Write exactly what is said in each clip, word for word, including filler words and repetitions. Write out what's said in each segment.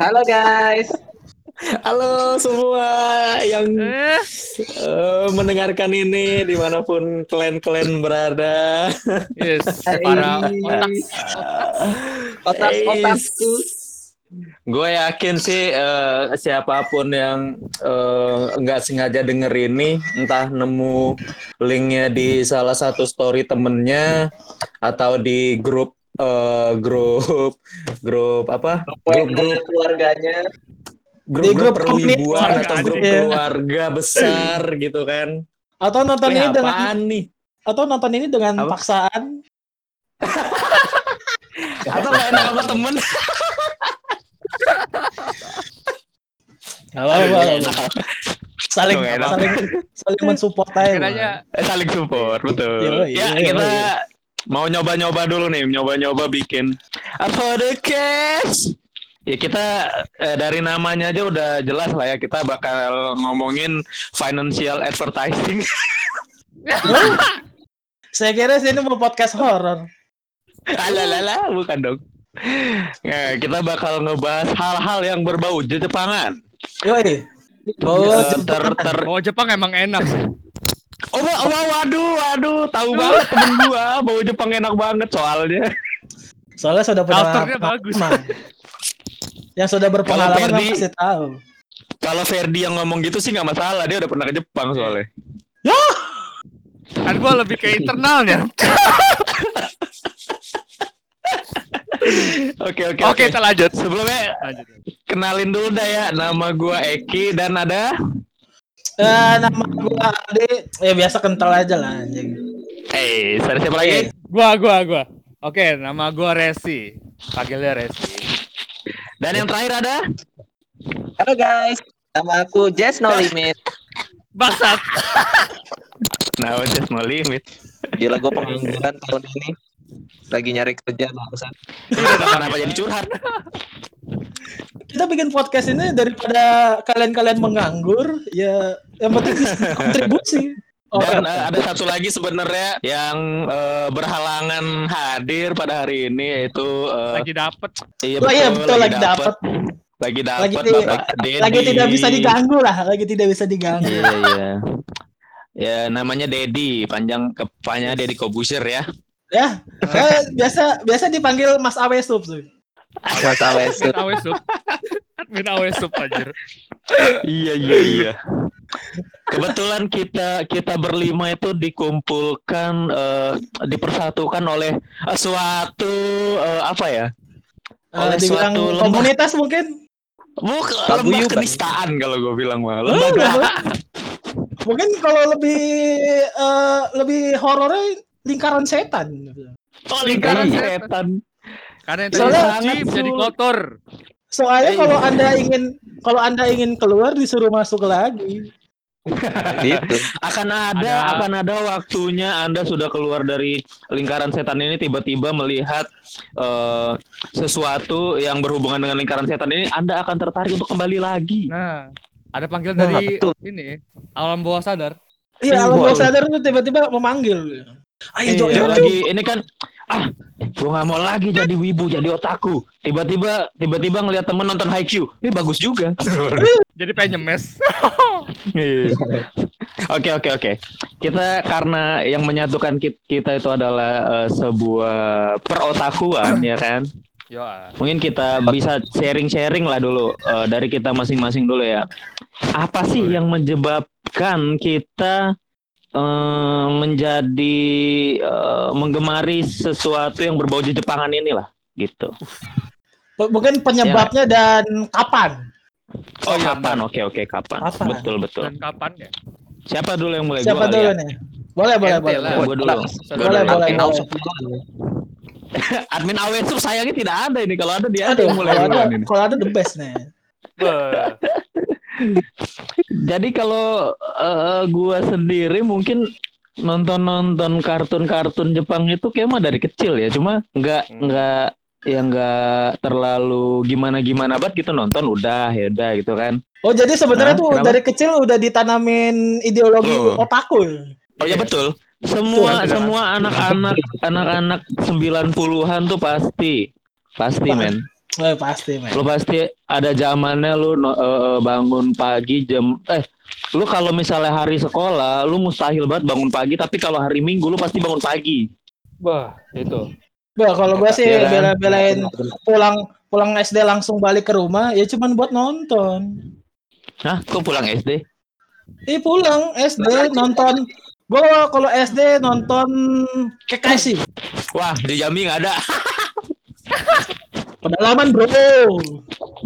Halo guys. Halo semua yang uh, mendengarkan ini dimanapun kalian-kalian berada. Yes. Para otak-otak tuh. Gue yakin sih uh, siapapun yang nggak uh, sengaja denger ini, entah nemu linknya di salah satu story temennya atau di grup uh, grup grup apa? Grup, grup keluarganya. Grup, grup perwibuan atau grup keluarga besar gitu kan, atau nonton ini dengan nih atau nonton ini dengan apa? Paksaan atau gak enak sama temen. Halo, saling saling saling mensupport aja, saling support, betul ya. Kita mau nyoba-nyoba dulu nih, nyoba-nyoba bikin podcast. Ya kita eh, dari namanya aja udah jelas lah ya, kita bakal ngomongin financial advertising. Saya kira ini mau podcast horor. Alalala, bukan dong. Nah, kita bakal ngebahas hal-hal yang berbau Jepangan. Yoi. Bau Jepang. Ter, ter... Oh, Jepang emang enak. Oh, oh, oh waduh, waduh, tahu banget temen gua, bau Jepang enak banget soalnya. Soalnya sudah pernah. Bagus. Yang sudah berpengalaman Ferdi, pasti tahu. Kalau Ferdi yang ngomong gitu sih nggak masalah, dia udah pernah ke Jepang soalnya. Ya, kan gue lebih ke internalnya. Oke oke oke, kita lanjut. Sebelumnya lanjut. Kenalin dulu dah ya, nama gue Eki dan ada. Uh, nama gue Adi, ya biasa kental aja lah. Eh, hey, siapa lagi? Gua gua gua. Oke, nama gue Resi, panggilnya Resi. Dan yang terakhir ada? Halo guys, nama aku Jess No Limit. Bangsat. Nama Jess No Limit. Gila, gue pengangguran tahun ini. Lagi nyari kerja, bangsat. Kenapa jadi curhat? Kita bikin podcast ini daripada kalian-kalian menganggur, ya yang penting kontribusi. Oh, dan uh, ada satu lagi sebenarnya yang uh, berhalangan hadir pada hari ini, yaitu uh, lagi dapet. Iya betul, oh, iya, betul lagi, lagi dapet. Lagi dapet, lagi, Bapak Dedi. Lagi tidak bisa diganggu lah, lagi tidak bisa diganggu. Iya iya. Ya namanya Dedi, panjang kepanya Dedi Kobusir ya. Ya, saya biasa biasa dipanggil Mas Awesup sih. Mas Awesup. Awesup. Admin Awesup anjir. Iya iya iya. Kebetulan kita kita berlima itu dikumpulkan uh, dipersatukan oleh uh, suatu uh, apa ya? Oleh uh, suatu lembah. Komunitas mungkin. Bukan lembah kenistaan kalau gue bilang mah. Mungkin kalau lebih uh, lebih horornya lingkaran setan. Oh, lingkaran iya. setan. Karena yang tadi sangat jadi kotor. Soalnya kalau Anda ingin kalau Anda ingin keluar disuruh masuk lagi. Gitu. Akan ada, ada akan ada waktunya Anda sudah keluar dari lingkaran setan ini, tiba-tiba melihat uh, sesuatu yang berhubungan dengan lingkaran setan ini, Anda akan tertarik untuk kembali lagi. Nah, ada panggilan nah, dari betul. ini, alam bawah sadar. Iya, alam bawah sadar itu tiba-tiba memanggil. Ayo dong eh, lagi ini kan ah gue nggak mau lagi jadi wibu, jadi otaku, tiba-tiba tiba-tiba ngelihat temen nonton Haikyu, ini bagus juga. Jadi pengen nyemes. Oke oke oke, kita karena yang menyatukan kita itu adalah uh, sebuah perotakuan ya kan. Yoa. Mungkin kita bisa sharing-sharing lah dulu uh, dari kita masing-masing dulu ya, apa sih yang menyebabkan kita menjadi uh, menggemari sesuatu yang berbau Jepangan inilah gitu. Mungkin penyebabnya ya. Dan kapan? Oh, so, kapan? Oke, oke, kapan. kapan? Betul, betul. Dan kapan ya? Siapa dulu yang mulai? Siapa dulu nih? Boleh, boleh, boleh. Gua dulu. Boleh, boleh. Admin Awesup sayangnya tidak ada ini. Kalau ada dia ada yang mulai. Kalau ada the best nih. Jadi kalau uh, gua sendiri mungkin nonton-nonton kartun-kartun Jepang itu kayak mah dari kecil ya, cuma nggak nggak ya nggak terlalu gimana-gimana banget gitu, nonton udah ya udah gitu kan. Oh jadi sebenarnya nah, tuh kenapa? Dari kecil udah ditanamin ideologi oh. otaku. Oh ya betul. Semua betul, semua anak-anak anak-anak sembilan puluhan tuh pasti pasti men. Eh, pasti, men. Lu pasti ada zamannya lu uh, bangun pagi jam eh lu kalau misalnya hari sekolah lu mustahil banget bangun pagi, tapi kalau hari Minggu lu pasti bangun pagi. Wah, itu. Wah, kalau gua sih bela-belain pulang pulang S D langsung balik ke rumah ya cuman buat nonton. Hah, kok pulang S D? Ih, eh, pulang S D nonton. Gua kalau S D nonton Kekasih. Wah, di Jambi enggak ada. Pedalaman, bro.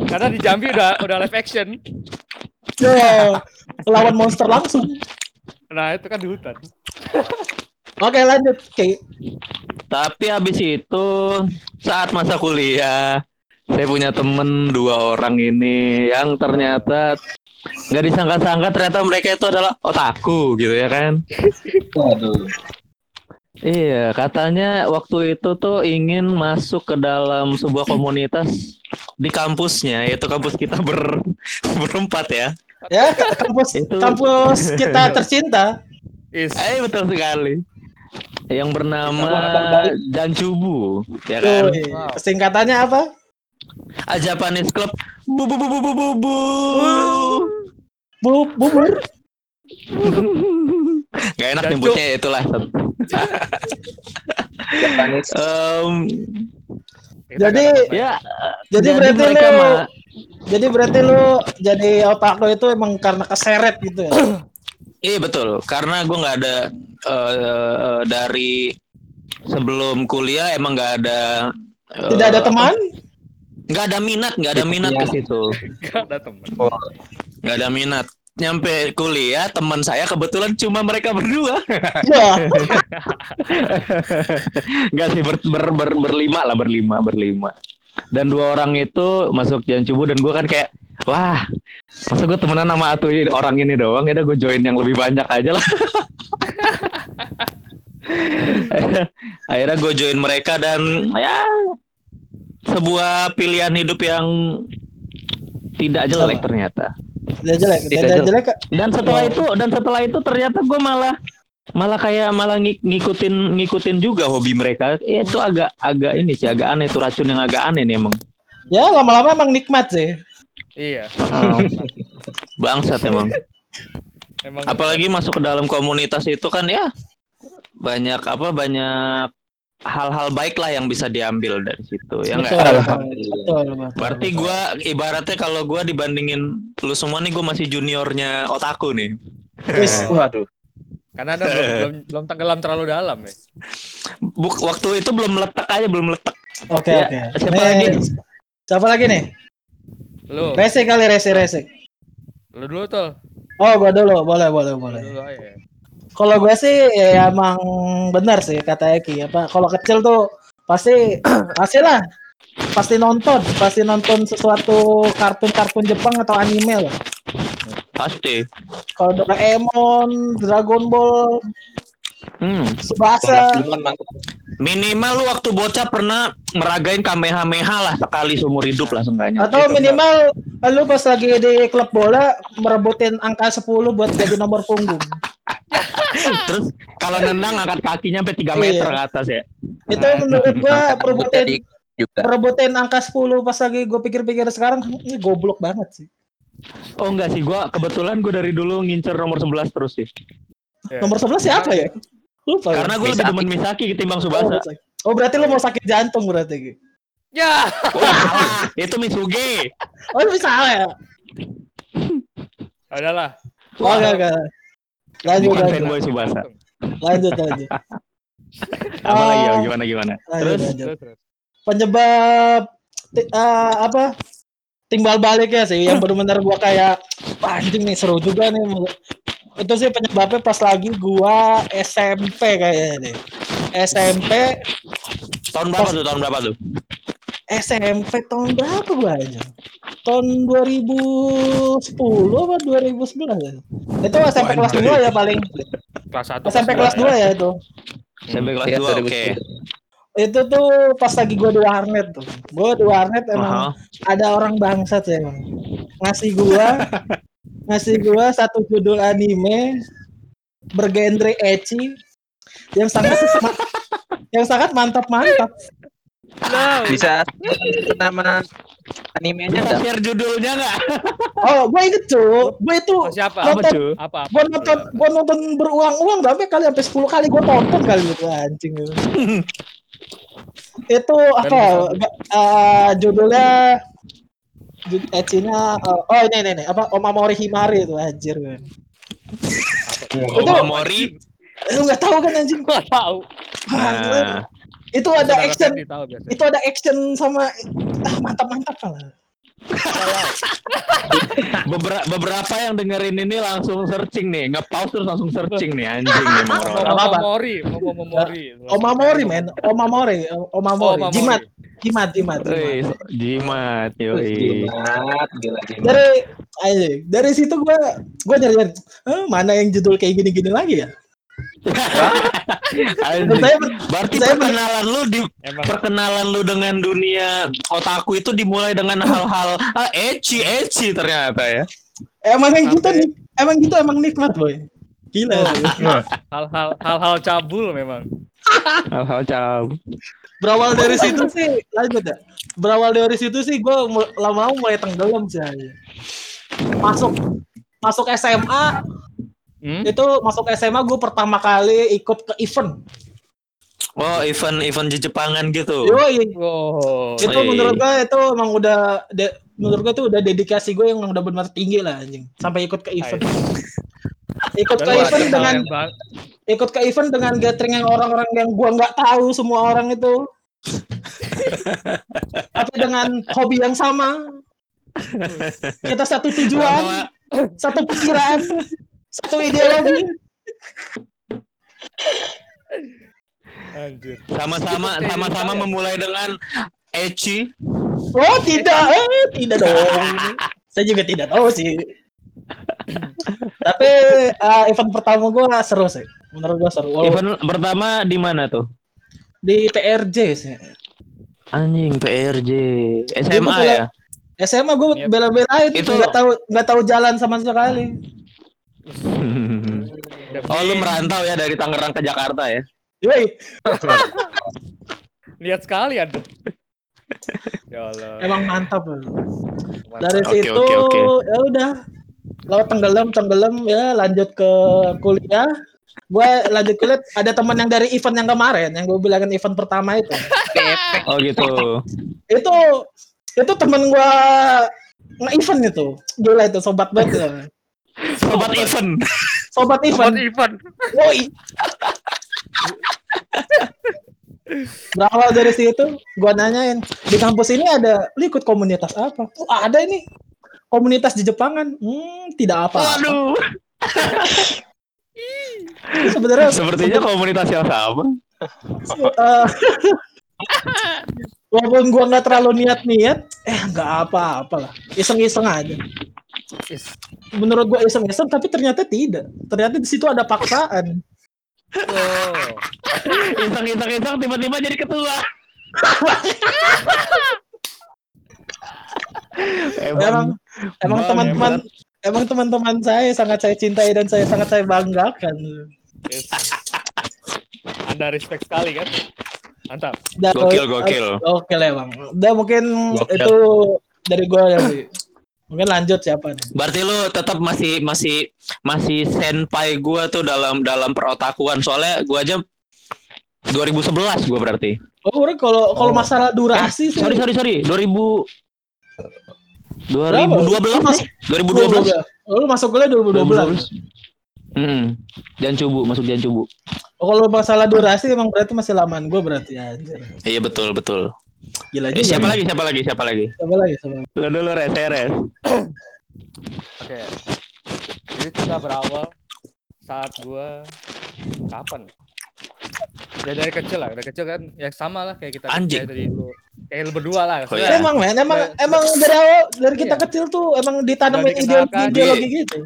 Karena di Jambi udah udah live action. Yo, lawan monster langsung. Nah, itu kan di hutan. Oke, lanjut. Oke. Tapi habis itu saat masa kuliah, saya punya temen dua orang ini yang ternyata nggak disangka-sangka ternyata mereka itu adalah otaku gitu ya kan. Waduh. Iya, katanya waktu itu tuh ingin masuk ke dalam sebuah komunitas di kampusnya, yaitu kampus kita ber berempat ya. Ya, kampus itu... kampus kita tercinta. Is. Eh, betul sekali. Yang bernama Janjubu, ya kan? Wow. Singkatannya apa? A Japanese Club. Bu bu bu bu bu bu bu. Bu bu. Gak enak nyebutnya, itulah. um, jadi ya, jadi berarti lu ma- jadi berarti lu jadi otak lu itu emang karena keseret gitu ya? Iya betul, karena gue nggak ada uh, uh, dari sebelum kuliah emang nggak ada uh, tidak ada teman, nggak ada minat, nggak ada minat ke situ, nggak ada teman, nggak ada minat. Nyampe kuliah teman saya kebetulan cuma mereka berdua. Ya. Enggak sih ber, ber, ber, berlima lah berlima berlima. Dan dua orang itu masuk Janjubu dan gue kan kayak wah masa gue temenan sama atu orang ini doang ya udah gue join yang lebih banyak aja lah. Akhirnya gue join mereka dan ya sebuah pilihan hidup yang tidak jelek ternyata. Tidak jelek, tidak jelek. jelek. Dan setelah oh. itu, dan setelah itu ternyata gue malah malah kayak malah ngikutin ngikutin juga hobi mereka. Eh, itu agak agak ini sih, agak aneh, itu racun yang agak aneh nih emang. Ya lama-lama emang nikmat sih. Iya. Um, bangsat emang. emang. Apalagi masuk ke dalam komunitas itu kan ya banyak apa banyak hal-hal baik lah yang bisa diambil dari situ ya nggak? Berarti gue ibaratnya kalau gue dibandingin lu semua nih gue masih juniornya otaku nih. Waduh. Karena ada belum, belum belum tenggelam terlalu dalam ya. Buk, waktu itu belum letak aja belum letak. Oke okay, ya, oke. Okay. Siapa nih, lagi? Siapa lagi nih? Lu. Resi kali resi resi. Lu dulu tuh. Oh gue dulu boleh boleh boleh. Lu dulu aja. Kalau gue sih ya emang benar sih kata Eki apa kalau kecil tuh pasti pasti lah pasti nonton pasti nonton sesuatu kartun-kartun Jepang atau anime lah pasti kalau Doraemon, Dragon Ball, hmm. Tsubasa minimal lu waktu bocah pernah meragain kamehameha lah sekali seumur hidup lah seenggaknya atau minimal lu pas lagi di klub bola merebutin angka sepuluh buat jadi nomor punggung. Terus kalau nendang angkat kakinya sampai tiga meter iya. ke atas ya. Itu menurut gua perebutan perebutan angka sepuluh pas lagi gua pikir-pikir sekarang ini goblok banget sih. Oh enggak sih gua kebetulan gua dari dulu ngincer nomor sebelas terus sih. Yeah. Nomor sebelas siapa ya? Lupa. Karena gua lebih demen Misaki ketimbang Tsubasa. Oh, oh berarti lu mau sakit jantung berarti gitu. Ya. Wah, itu Mitsuge. Oh misalnya ya. Adalah. Oh enggak enggak. Lanjut lanjut. lanjut lanjut lanjut lanjut apa uh, lagi gimana gimana lanjut, terus, lanjut. terus penyebab t- uh, apa timbal baliknya sih yang benar-benar gua kayak anjing nih seru juga nih itu sih penyebabnya pas lagi gua S M P kayaknya nih S M P tahun berapa tuh tahun berapa tuh S M P tahun berapa gue aja? Tahun dua ribu sepuluh apa dua ribu sebelas ya? Itu S M P kelas dua ya paling. Kelas satu. S M P kelas dua ya itu. S M P kelas dua oke. Okay. Itu tuh pas lagi gue di warnet tuh. Gue di warnet emang uh-huh. ada orang bangsat ya emang. Ngasih gue ngasih gue satu judul anime bergenre ecchi yang sangat sesama, yang sangat mantap-mantap. Loh. Bisa nama animenya enggak? Share judulnya enggak? Oh, gue inget tuh. Gue itu oh, siapa? Nonton, apa, apa, gue nonton, gue nonton berulang-ulang sampai kali sampai sepuluh kali gue tonton kali itu anjing. Itu apa? Uh, judulnya ecinya uh, oh ini, ini ini apa Omamori Himari itu anjir kan. Omamori lu enggak tahu kan anjing? Gua tahu. Nah. Itu ada action, itu ada action sama ah, mantap-mantap lah. Beberapa beberapa yang dengerin ini langsung searching nih, nge-pause terus langsung searching nih anjing memang. Omamori, Omamori. Omamori men, Omamori, Omamori. Jimat, jimat, jimat. Jimat, yoi. Jimat, gila jimat. Dari ayo, dari situ gua gua nyari-nyari, eh, mana yang judul kayak gini-gini lagi ya? Saya, berarti saya perkenalan lu di emang. Perkenalan lu dengan dunia otaku itu dimulai dengan hal-hal ah, ecchi ecchi ternyata ya. Emang kayak gitu nih, emang gitu emang nikmat boy. Gila. Hal-hal hal-hal cabul memang. Hal-hal cabul. Berawal dari situ sih, lanjut ya. Berawal dari situ sih gue lama-lama mulai tenggelam sih. Masuk masuk S M A. Hmm? Itu masuk S M A gue pertama kali ikut ke event. Oh, event event di Jepangan gitu. Yoi. Oh, itu hey. Menurut gue itu emang udah de, menurut gue tuh udah dedikasi gue yang udah benar-benar tinggi lah anjing. Sampai ikut ke event. ikut ke event dengan ikut ke event dengan gathering yang orang-orang yang gue nggak tahu semua orang itu. Tapi dengan hobi yang sama. Kita satu tujuan, satu pikiran. Satu ideologi. Anjir. Sama-sama sama-sama memulai dengan ecchi. Oh, tidak. Eh, tidak dong. Saya juga tidak tahu sih. Tapi uh, event pertama gua seru sih. Menurut gua seru. Wow. Event pertama di mana tuh? Di P R J sih. Anjing, P R J. S M A ya? S M A gua bela-belain itu enggak tahu enggak tahu jalan sama sekali. Hmm. Oh lu merantau ya dari Tangerang ke Jakarta ya? Yoi. Lihat sekali ada. Ya Allah. Emang mantap loh. Dari okay, situ okay, okay. Ya udah. Lalu tenggelam tenggelam ya lanjut ke kuliah. Gue lanjut kuliah ada teman yang dari event yang kemarin yang gue bilangin event pertama itu. Oh gitu. Itu itu teman gue nge-event itu. Gila itu sobat banget. Ya. Sobat event, sobat event, event. Woi, berawal dari situ, gua nanyain di kampus ini ada, lu ikut komunitas apa? Oh, ada ini komunitas di Jepangan, hmm, tidak apa-apa. Aduh, sebenarnya sepertinya seben... komunitas yang sama. Uh, walaupun gua nggak terlalu niat-niat, eh nggak apa-apa lah, iseng-iseng aja. Menurut gue iseng-iseng tapi ternyata tidak. Ternyata di situ ada paksaan. Oh. Iseng-iseng-iseng tiba-tiba jadi ketua. emang emang teman-teman emang teman-teman saya sangat saya cintai dan saya sangat saya banggakan. Yes. Anda respect sekali kan? Mantap. Gokil gokil. Oke lah bang. Udah mungkin gokil. Itu dari gue yang mungkin lanjut siapa nih? Berarti lu tetap masih masih masih senpai gua tuh dalam dalam perotakuan soalnya gua aja dua ribu sebelas gua berarti. Oh, orang kalau kalau masalah durasi eh, sih. Sorry sorry sorry. dua ribu dua ribu dua belas masuk dua ribu dua belas. Lu masuk kuliah dua ribu dua belas. Heeh. Janjubu, masuk Janjubu. Oh, kalau masalah durasi emang berarti masih lamaan gua berarti ya. Iya betul betul. Gila eh, siapa lagi siapa lagi siapa lagi siapa lagi siapa lagi lo dulu res res oke jadi kita berawal saat gua kapan ya dari kecil lah dari kecil kan ya sama lah kayak kita anjing dari lu kayak lu berdua lah oh, ya. emang men emang dari, emang dari awal dari kita iya. Kecil tuh emang ditanamin ideologi ideologi gitu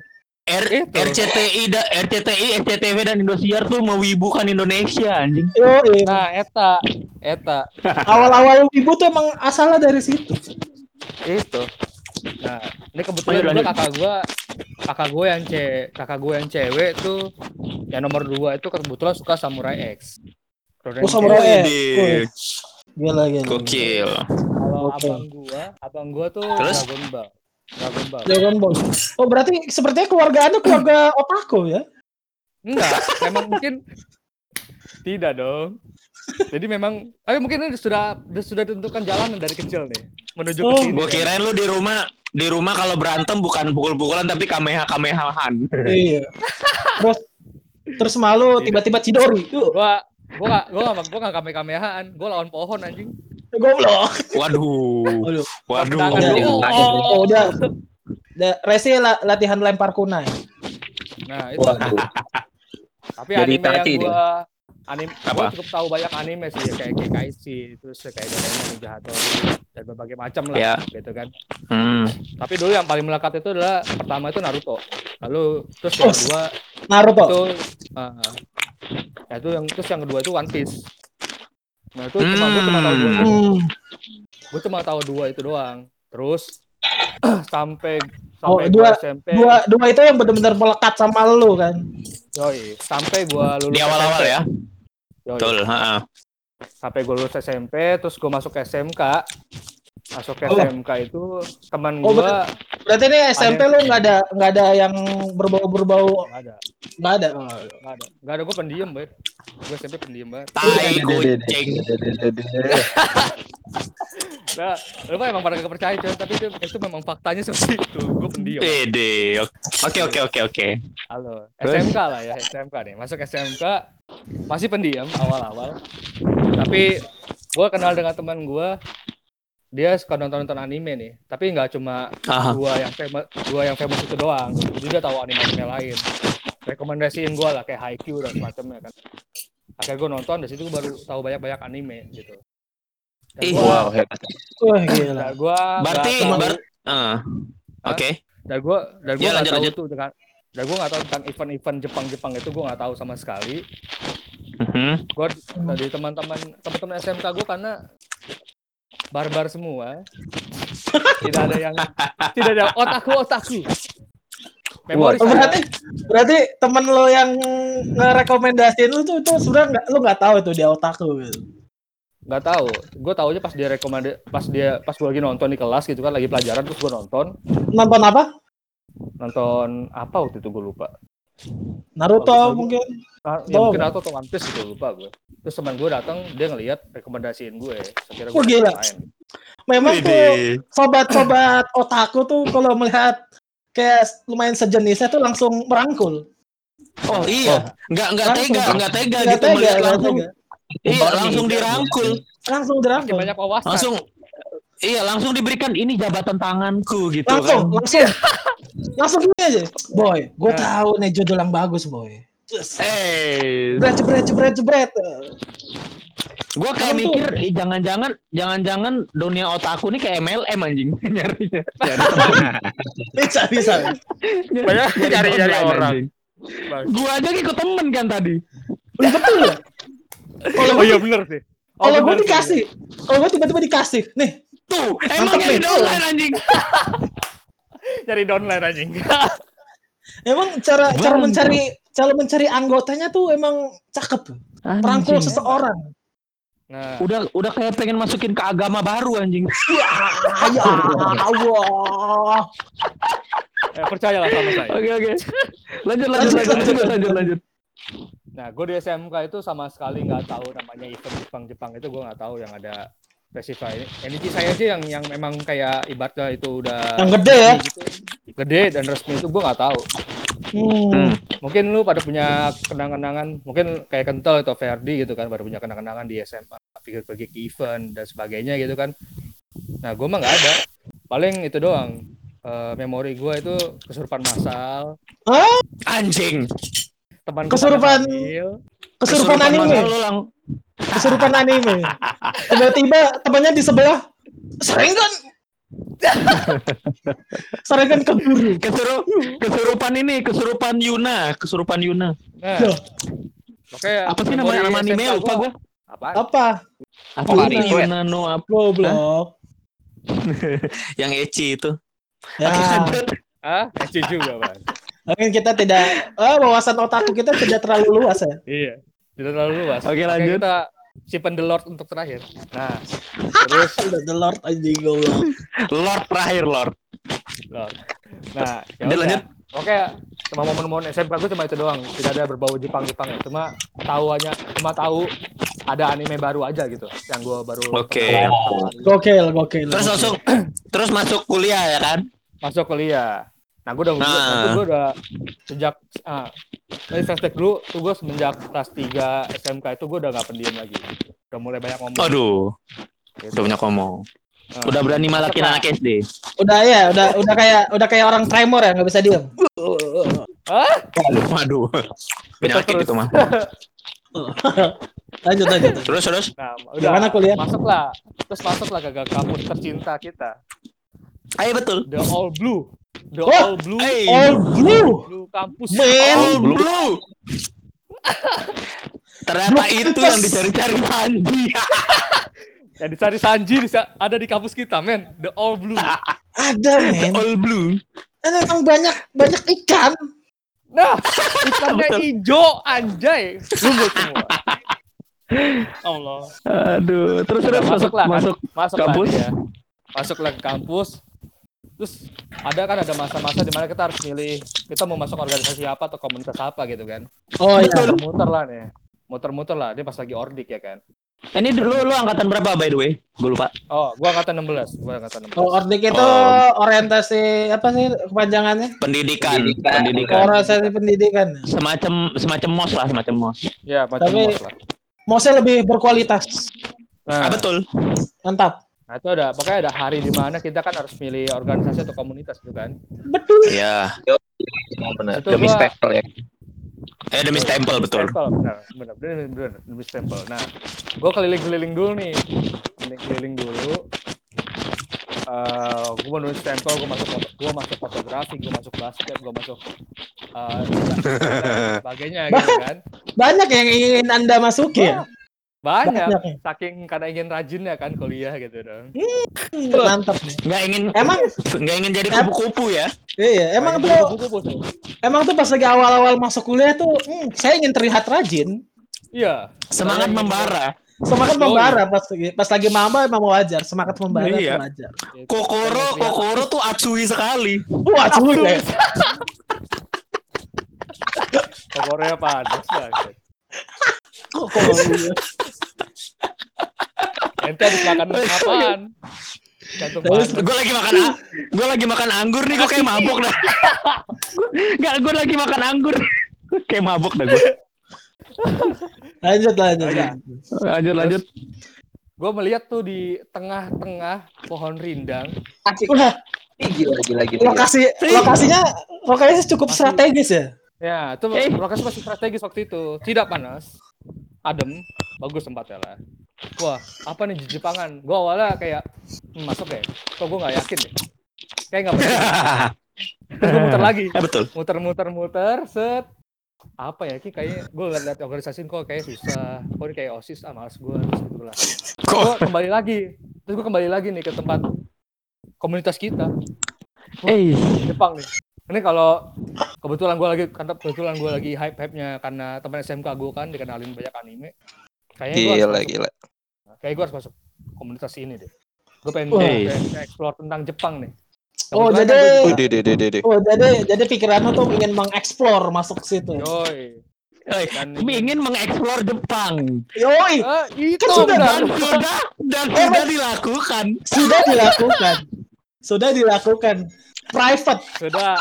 R, RCTI, da, RCTI, S C T V dan Indosiar tuh mewibukan Indonesia anjing. Yo, iya. Nah, eta, eta. Awal-awal wibu tuh emang asalnya dari situ. Itu. Nah, ini kebetulan dulu kakak gue, kakak gue yang cewek, kakak gue yang cewek tuh yang nomor dua itu kebetulan suka Samurai X. Oh, Samurai X. Gila gila. Gokil. Kalau abang gua, abang gua tuh terus? Dragon Ball. Dragon Ball. Dragon Ball. Oh, berarti sepertinya keluarga Anda keluarga otaku ya? Enggak, memang mungkin tidak dong. Jadi memang, ayo mungkin ini sudah sudah ditentukan jalan dari kecil nih menuju oh, ke sini. Gua kirain lu di rumah di rumah kalau berantem bukan pukul-pukulan tapi kameha-kamehahan. Iya. Terus terus malu tiba-tiba cidori. Tuh. Gua gua gua enggak gua enggak kameha-kamehahan, gua lawan pohon anjing. Goblok. Waduh. Waduh. Waduh. Oh, oh, oh, udah. Resi latihan lempar kunai. Nah, itu. Tapi jadi anime yang gua anime gua cukup tahu banyak anime sih ya, kayak K K C terus kayak Doraemon, Jahatori dan berbagai macam lah yeah. gitu kan. Hmm. Tapi dulu yang paling melekat itu adalah pertama itu Naruto. Lalu terus yang kedua Naruto. Itu uh, ya itu yang terus yang kedua itu One Piece. Nah, itu hmm. cuma gua cuma tahu dua. Gua cuma tahu dua itu doang. Terus sampai Oh, dua, dua, dua itu yang benar-benar melekat sama lu kan. Yoi, sampai gua lulus di awal-awal S M P. Ya. Yoi. Betul, heeh. Sampai gua lulus S M P, terus gua masuk S M K. Masuk oh. S M K itu teman oh, gua. Betul. Berarti ini S M P lu enggak ada enggak ada yang berbau-berbau. Enggak ada. Enggak ada. Enggak ada. Enggak ada, gua pendiam, Bang. Gua S M P pendiam, Bang. Tai kucing. Nah, lupa emang pada gak percaya coy, tapi itu, itu memang faktanya seperti itu. Gue pendiam. Dede. Oke oke oke oke. Halo. S M K lah ya, S M K nih. Masuk S M K masih pendiam awal-awal. Tapi gue kenal dengan teman gue. Dia suka nonton-nonton anime nih. Tapi nggak cuma Aha. dua yang famous, dua yang famous itu doang. Jadi dia tahu anime-anime lain. Rekomendasiin gue lah kayak Haikyu dan macamnya kan. Akhirnya gue nonton, dari situ gue baru tahu banyak-banyak anime gitu. Dan gua, wow hebat. Wah gila. Gua berarti ber uh, oke. Okay. Dan gua dan gua enggak tahu tuh dengan dan gua enggak tahu tentang event-event Jepang-Jepang itu gua enggak tahu sama sekali. Mm-hmm. Gua dari teman-teman teman-teman S M K gua karena barbar semua. Tidak ada yang tidak ada otaku-otaku. Memori oh, berarti berarti teman lo yang ngerekomendasiin lo tuh itu sebenarnya enggak lo enggak tahu itu dia otaku gitu. Nggak tahu, gue taunya pas dia rekomendasi, pas dia pas gue lagi nonton di kelas gitu kan, lagi pelajaran terus gue nonton. Nonton apa? Nonton apa waktu itu gue lupa. Naruto gua, mungkin. Ya oh, mungkin Naruto atau One Piece gitu lupa gue. Terus teman gue datang dia ngelihat rekomendasiin gue. Akhirnya gue oh, gila. Memang tuh sobat-sobat otaku tuh kalau melihat kayak lumayan sejenisnya tuh langsung merangkul. Oh iya, nggak nggak tega, nggak tega gitu melihat langsung. Iya langsung dirangkul, langsung dirangkul. Banyak wawasan. Langsung, iya langsung diberikan ini jabatan tanganku gitu. Langsung, kan. langsung, langsung gini aja, boy. Gue nah. tahu nih judul yang bagus, boy. Eh, jebret, jebret, jebret, jebret. Gue kayak Tentu. mikir, eh, jangan-jangan, jangan-jangan dunia otaku ini kayak M L M anjing nyarinya. Bisa, bisa. Banyak nyari-nyari orang. Gue aja ikut temen kan tadi. Betul ya. Kalau oh iya bener sih. Oh, kalau gue dikasih, kalau gue tiba-tiba dikasih, nih tuh emang nyari downline anjing, nyari downline anjing. Emang cara Bang, cara mencari cara mencari anggotanya tuh emang cakep, merangkul seseorang. Nah. Udah udah kayak pengen masukin ke agama baru anjing. Ya Allah. Eh, percayalah sama saya. Oke oke. Lanjut lanjut lanjut lanjut lanjut. lanjut. Nah, gue di S M K itu sama sekali nggak tahu namanya event Jepang-Jepang itu gue nggak tahu yang ada festival ini. Ennichisai aja yang yang memang kayak ibaratnya itu udah yang gede ya, gitu. Gede dan resmi itu gue nggak tahu. Hmm. Mungkin lu pada punya kenang-kenangan, mungkin kayak Kental atau Ferdi gitu kan, pada punya kenang-kenangan di S M A, pergi ke event dan sebagainya gitu kan. Nah, gue mah nggak ada. Paling itu doang. Uh, memori gue itu kesurupan massal. Oh, anjing. Teman kesurupan kesurupan anime kesurupan anime tiba-tiba temannya di sebelah seringan seringan keburu kesurup kesurupan ini kesurupan Yuna kesurupan Yuna nah. Oke apa sih namanya nama anime lupa gue apa apa apa Yuna no upload blog yang Eci itu ya ah Eci juga Bang. Mungkin kita tidak, oh, wawasan otak kita tidak terlalu luas ya. Iya, tidak terlalu luas. Oke, lanjut. Kita simpen The Lord untuk terakhir. Nah, terus The Lord aja goblok. Lord terakhir Lord. Lord. Nah, ya lanjut. Oke, cuma momen-momen S M K gue cuma itu doang. Tidak ada berbau Jepang-Jepang ya. Cuma tahuannya, cuma tahu ada anime baru aja gitu yang gue baru. Oke. Oke, oke. Terus langsung terus masuk kuliah ya kan? Masuk kuliah. Nah, gue udah, nah. Gue, gue udah sejak ah, dari flashback dulu tuh gue semenjak kelas tiga S M K itu gue udah gak pendiam lagi. Udah mulai banyak ngomong. Aduh, gitu. Udah banyak ngomong. Uh, udah berani malakin apa? Anak S D. Udah ya, udah udah kayak udah kayak orang tremor ya, nggak bisa diam. Hah? Aduh, aduh. Penyakit itu mah. Lanjut, lanjut. Terus, terus. Nah, udah mana kuliah? Masuklah. Terus masuklah ke kampus tercinta kita. Ayo betul. The All Blue. The oh, all blue, hey, all blue, blue kampus, man, all blue. blue. Ternyata blue itu yang dicari-cari Sanji. Yang dicari Sanji ada di kampus kita, men. The all blue. Ada, men. The all blue. Ada yang banyak banyak ikan. Nah, ikannya hijau, anjay. Lumut semua. Allah. Aduh, terus terus masuklah, masuk, masuk kampus. Ya. Masuklah ke kampus. Terus ada kan ada masa-masa di mana kita harus milih kita mau masuk organisasi apa atau komunitas apa gitu kan. Oh iya, muter lah nih. Muter-muter lah, dia pas lagi ordik ya kan. Ini dulu lu angkatan berapa by the way? Gue lupa. Oh, gua angkatan enam belas. Gua angkatan enam belas. Oh, ordik itu oh. orientasi apa sih kepanjangannya? Pendidikan. Pendidikan. pendidikan. Orientasi pendidikan. Semacam semacam M O S lah, semacam M O S. Iya, macam M O S lah. M O S-nya lebih berkualitas. Nah, ah, betul. Mantap. Nah itu ada, pokoknya ada hari di mana kita kan harus milih organisasi atau komunitas gitu kan. Betul. Iya. Benar. Demi stempel ya. Eh demi stempel betul. Stempel, benar, benar, benar, benar, demi stempel. Nah, gue keliling-keliling dulu nih, keliling-keliling dulu. Uh, gue menulis stempel, gue masuk, gue masuk fotografi, gue masuk basket, gue masuk uh, dan sebagainya gitu kan. Banyak yang ingin Anda masuki. Ya? Banyak, Banyak saking karena ingin rajin ya kan kuliah gitu dong. Hmm, mantap nih. Enggak ingin emang enggak ingin jadi kupu-kupu ya. Iya, emang tuh kupu-kupu tuh. Emang tuh pas lagi awal-awal masuk kuliah tuh, hmm, saya ingin terlihat rajin. Iya. Semangat saya membara. Semangat oh, membara pas lagi pas lagi mama emang mau ajar, semangat membara iya. Belajar. Kokoro, kokoro tuh atsui sekali. Wah, atsui. atsui. Kokoro apa? Kokoro. Ente habis makan apaan? Gue lagi makan, gue lagi makan anggur nih, gue kayak mabok dah. Gak, gue lagi makan anggur, kayak mabok dah gue. Lanjut, lanjut, lanjut, lanjut. Gue melihat tuh di tengah-tengah pohon rindang. Asik. Gila, gila, gila. Lokasi, lokasinya, lokasinya cukup strategis ya. Ya, itu lokasi masih strategis waktu itu, tidak panas. Adem, bagus tempatnya lah. Wah, apa nih Jepangan? Gue awalnya kayak hm, masuk deh. Kok gue nggak yakin deh. Kayak nggak bener. Gue muter lagi. Eh, betul. Muter-muter-muter, set. Apa ya? Ki kayak gue lihat organisasi kok kayak susah. Kok ini kayak OSIS, ah malas gue terus gitulah. Gue kembali lagi. Terus gue kembali lagi nih ke tempat komunitas kita. Eh, Jepang nih. Ini kalau kebetulan gue lagi kebetulan gue lagi hype-hypenya karena teman S M K gue kan dikenalin banyak anime. Kayaknya gue gila, gila. Kayak gue harus masuk komunitas ini deh. Gue pengen, oh, pengen explore tentang Jepang nih. Kebetulan oh jadi, kan gue, didi, didi, didi. oh jadi, jadi pikiranmu tuh ingin mengeksplor masuk situ. Yoi. Kami ingin mengeksplor Jepang. Yoi. Uh, itu kan sudah dan sudah dan oh, sudah dilakukan. Sudah dilakukan. Sudah dilakukan. Private sudah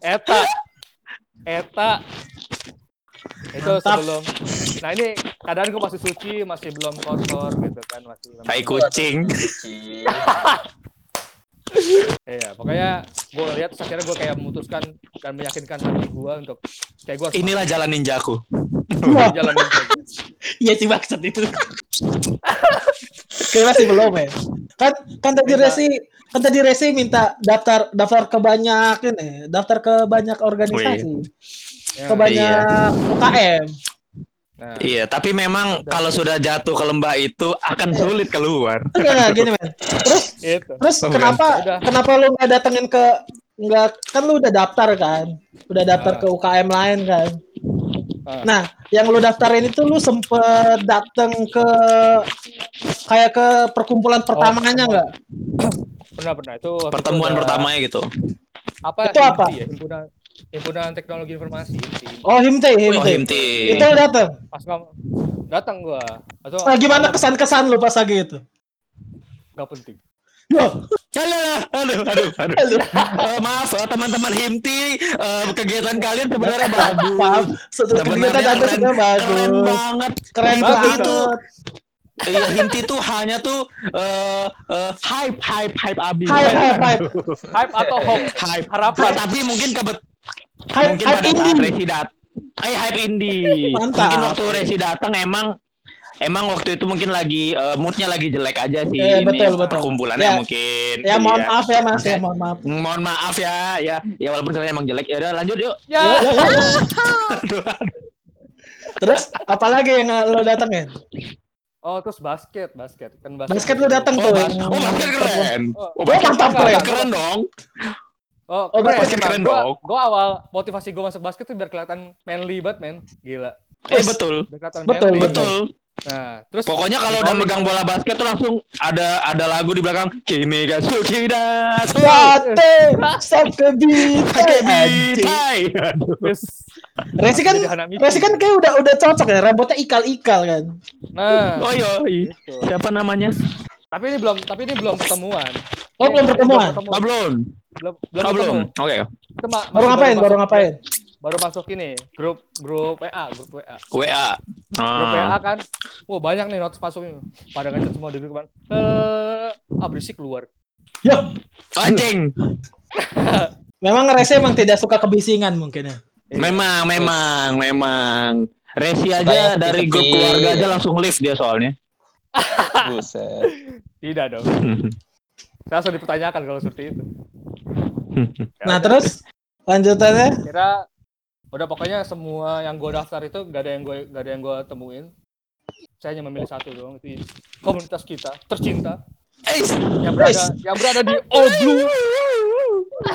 eta eta itu mantap. Sebelum nah ini keadaan gue masih suci masih belum kotor gitu kan masih tai kucing iya pokoknya gue lihat akhirnya gue kayak memutuskan dan meyakinkan hati gue untuk kayak gue inilah semangat. Jalan ninjaku jalan ninja iya sih maksud itu kayak masih belum ya kan kan tadi Resi kan tadi Resi minta daftar daftar ke banyak ini daftar ke banyak organisasi ke banyak U K M nah. Iya tapi memang udah. Kalau sudah jatuh ke lembah itu akan sulit keluar nah, gini men terus itu. Terus oh, kenapa udah. Kenapa lu nggak datengin ke nggak kan lu udah daftar kan udah daftar nah. Ke U K M lain kan Uh. Nah, yang lu daftarin itu lu sempet dateng ke kayak ke perkumpulan pertamanya enggak? Oh, pernah-pernah itu pertemuan itu pertamanya gitu. Apa itu Himti, apa? Ya? Himpunan, himpunan teknologi informasi. Himti. Oh, Himti, Himti. Oh, Himti. Itu datang. Pas datang gua. Atau nah, gimana kesan-kesan lu pas lagi itu? Enggak penting. Loh, aduh, aduh, aduh, aduh. Uh, maaf, uh, teman-teman Himti, uh, kegiatan kalian sebenarnya bagus. Sebenarnya keren, keren banget, keren banget itu. Ya, Himti tuh hanya tuh uh, uh, hype, hype, hype abis. Hype, hype, hype, hype atau hope, hype harapan. Tapi mungkin kebet, hype, mungkin hype pada saat Resi datang, eh hype indie. Mantap. Mungkin waktu Resi datang emang. Emang waktu itu mungkin lagi uh, moodnya lagi jelek aja sih, yeah, ini betul, betul. Perkumpulannya yeah. Mungkin. Ya yeah, mohon ya. Maaf ya Mas, ya mohon maaf. Mohon maaf ya, ya, ya walaupun sebenarnya emang jelek. Ya udah lanjut yuk. Ya. Ya, ya, ya. Terus apalagi yang lo datengin? Oh terus basket, basket kan basket. Basket lo dateng tuh. Oh, bas- oh basket keren. Oh, oh basket mantap keren, keren dong. Oh, oh basket keren dong. Gue awal motivasi gue masuk basket tuh biar kelihatan manly banget men, gila. Eh betul. Betul manly, betul. Kan? Nah, terus pokoknya kalau udah megang bola basket tuh langsung ada ada lagu di belakang Kimi ga suki da sate sakebi sakebi tai. Resi kan Resi kan kayak udah udah cocok ya, rambutnya ikal-ikal kan. Nah. Oh iya. Siapa namanya? Tapi ini belum tapi ini belum pertemuan. Oh, belum pertemuan. Belum. Belum. Belum. Oke. Baru ngapain? Baru ngapain? Baru masuk ini grup grup W A grup W A W A grup ah. W A kan, wah banyak nih notis masuknya pada ngecat semua dulu kemarin, eh abrisik keluar, ya anjing. Memang Resi emang tidak suka kebisingan mungkin ya. Memang memang memang Resi aja dari grup keluarga aja langsung lift dia soalnya. Buset. Tidak dong. Langsung dipertanyakan kalau seperti itu. Nah terus lanjutannya kira udah pokoknya semua yang gue daftar itu gak ada yang gue gak ada yang gue temuin. Saya hanya memilih satu doang, itu komunitas kita tercinta Ace. yang berada yang berada di All Blue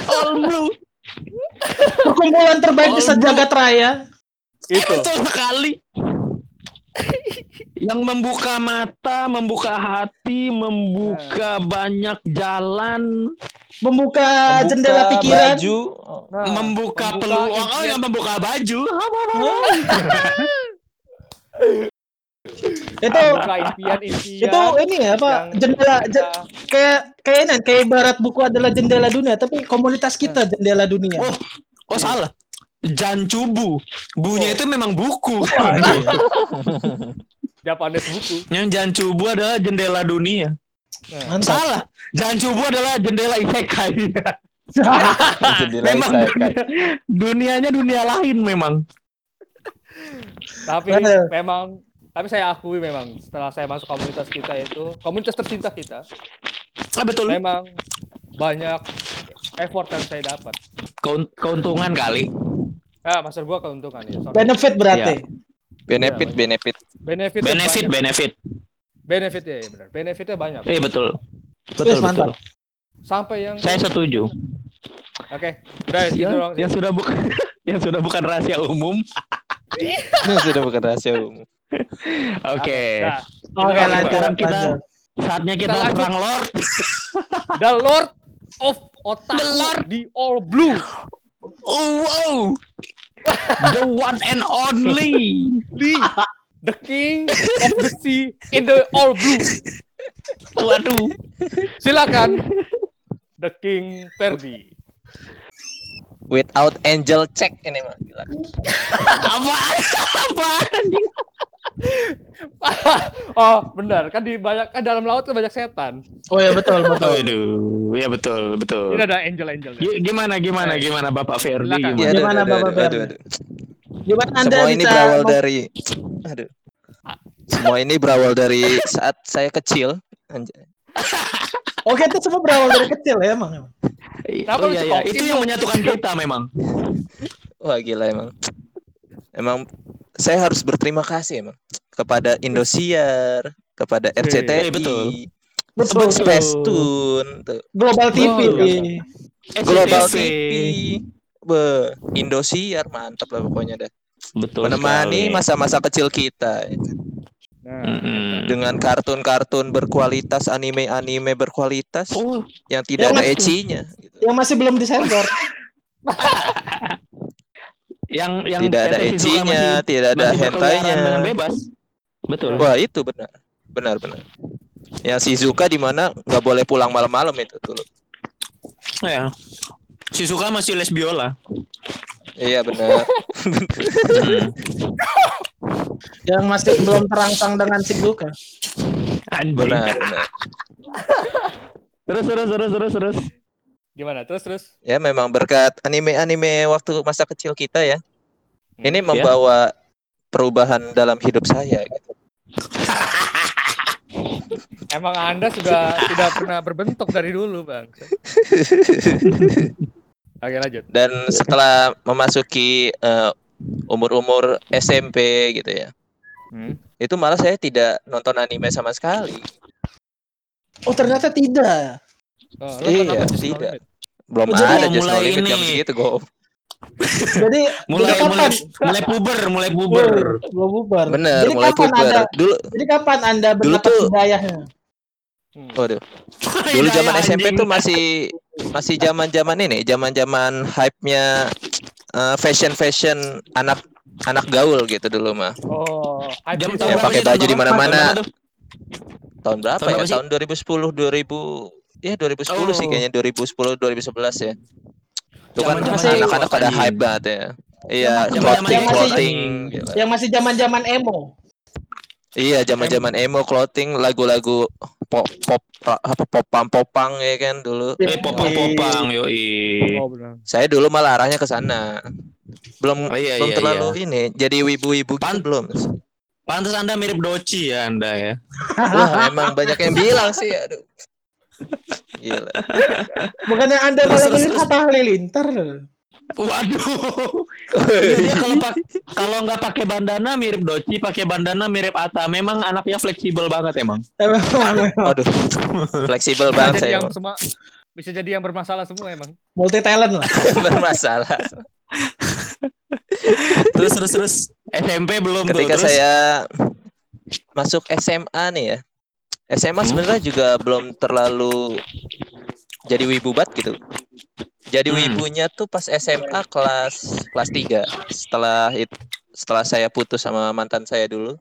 All Blue perkumpulan terbaik di sejagat raya itu. Betul sekali. Yang membuka mata, membuka hati, membuka nah. banyak jalan, membuka, membuka jendela pikiran, baju, nah, membuka, membuka peluang. Oh, yang membuka baju. Itu itu ini ya apa jendela jen, kayak kayak kayak ibarat buku adalah jendela dunia, tapi komunitas kita jendela dunia. Oh, oh salah. Janjubu, bunya oh. itu memang buku. Japanese buku. Yang Janjubu adalah jendela dunia. Nah. Salah. Janjubu adalah jendela isekai. Jendela memang isekai. Dunia, dunianya dunia lain memang. Tapi nah, memang, tapi saya akui memang setelah saya masuk komunitas kita itu, komunitas tercinta kita. Ah, betul. Memang banyak effort yang saya dapat. Keuntungan kali. Ah, maksud gua keuntungan ya. Sorry. Benefit berarti. Ya. Benefit, ya, benefit, benefit, benefit, benefit, benefit ya, ya benar. Benefitnya banyak. Iya eh, betul, betul, yes, betul. Sampai yang saya setuju. Oke, okay. Udah ya, gitu yang sudah bukan, yang sudah bukan rahasia umum. Yang sudah bukan rahasia umum. Oke. Oke, sekarang kita saatnya kita serang Lord, the Lord of Otak, the Lord di All Blue. Oh wow. The one and only, the, the king of the sea in the all blue. Waduh, silakan, the king Ferdi. Without angel check ini mah gila. Apa? Apa? Oh benar kan di banyak kan dalam laut tuh banyak setan. Oh ya betul betul. Aduh ya betul betul. Ini ada angel angel. G- gimana gimana gimana Bapak Ferdi? Gimana, ya, aduh, gimana aduh, Bapak Ferdi? Gimana Anda semua ini berawal mem- dari. Aduh. Semua ini berawal dari saat saya kecil. Oke itu semua berawal dari kecil ya emang. Oh, iya, iya. Itu yang menyatukan kita memang. Wah gila emang. Emang. Saya harus berterima kasih emang kepada Indosiar, kepada R C T I, betul. Betul. Spacetoon, Global T V, Global T V, Indosiar mantap lah pokoknya dah. Betul, menemani masa-masa kecil kita. Nah, mm-hmm. Dengan kartun-kartun berkualitas, anime-anime berkualitas oh, yang tidak yang ada ecinya gitu. Yang masih belum disensor. yang yang tidak ada ecinya, masih, tidak ada hentainya. Bebas. Betul. Wah, itu benar. Benar, benar. Yang Shizuka di mana enggak boleh pulang malam-malam itu dulu. Ya. Shizuka masih les biola. Iya, benar. Yang masih belum terangsang dengan Shizuka. Benar, benar. Terus terus terus terus terus. Gimana? Terus terus. Ya, memang berkat anime-anime waktu masa kecil kita ya. Ini hmm, membawa ya. perubahan dalam hidup saya gitu. Emang Anda sudah sudah pernah berbentuk dari dulu, Bang. Oke, lanjut. Dan setelah memasuki uh, umur-umur S M P gitu ya, hmm? itu malah saya tidak nonton anime sama sekali. Oh, ternyata tidak. Oh, iya, tidak. Belum oh, ada Jess No Limit jam segitu, go. Jadi mulai mulai, mulai puber, mulai puber. Mulai puber. Bener, jadi mulai kapan puber. Anda, dulu, jadi kapan Anda berdapat hidayahnya? Waduh. Dulu zaman S M P tuh masih masih zaman-zaman ini, zaman-zaman hype-nya uh, fashion-fashion anak anak gaul gitu dulu mah. Oh, jam ya, pakai baju di mana-mana. Tahun berapa ya? Tahun dua ribu sepuluh, dua ribu ya dua ribu sepuluh oh. sih kayaknya dua ribu sepuluh, dua ribu sebelas ya. Itu kan anak-anak pada hype banget ya. Iya, clothing, clothing. Yang masih zaman-zaman emo. Iya, zaman-zaman emo, clothing, lagu-lagu pop pop apa popang-popang ya kan dulu. Eh, popang-popang yoi. Saya dulu malah arahnya ke sana. Belum oh, iya, belum iya, terlalu iya. ini. Jadi wibu-wibu kan gitu, belum. Pantes Anda mirip Doci ya Anda ya. Wah, emang banyak yang bilang sih, aduh. Gila. Bukannya Anda malah mirip Hatta Halilintar. Waduh. Dia kalau pak- kalau nggak pakai bandana mirip Doci, pakai bandana mirip Atta. Memang anaknya fleksibel banget emang. Aduh. Fleksibel banget saya. Yang semua, bisa jadi yang bermasalah semua emang. Multi talent lah. Bermasalah. terus terus terus S M P belum Ketika tuh, saya masuk S M A nih ya. S M A sebenarnya juga belum terlalu jadi wibu bat gitu. Jadi hmm. wibunya tuh pas S M A kelas kelas tiga. Setelah it, setelah saya putus sama mantan saya dulu.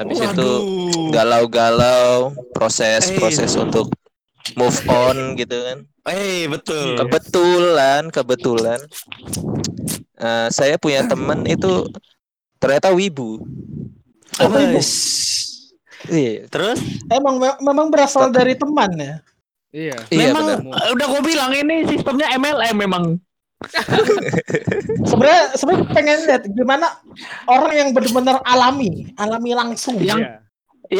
Habis Waduh. itu galau-galau, proses-proses hey. untuk move on gitu kan. Eh, hey, betul. Kebetulan, kebetulan uh, saya punya teman itu ternyata wibu. Oh, wibu. Iya, terus emang memang berasal dari teman ya. Iya. Memang iya, udah gua bilang ini sistemnya M L M memang. sebenarnya sebenarnya pengen lihat gimana orang yang benar-benar alami, alami langsung yang iya.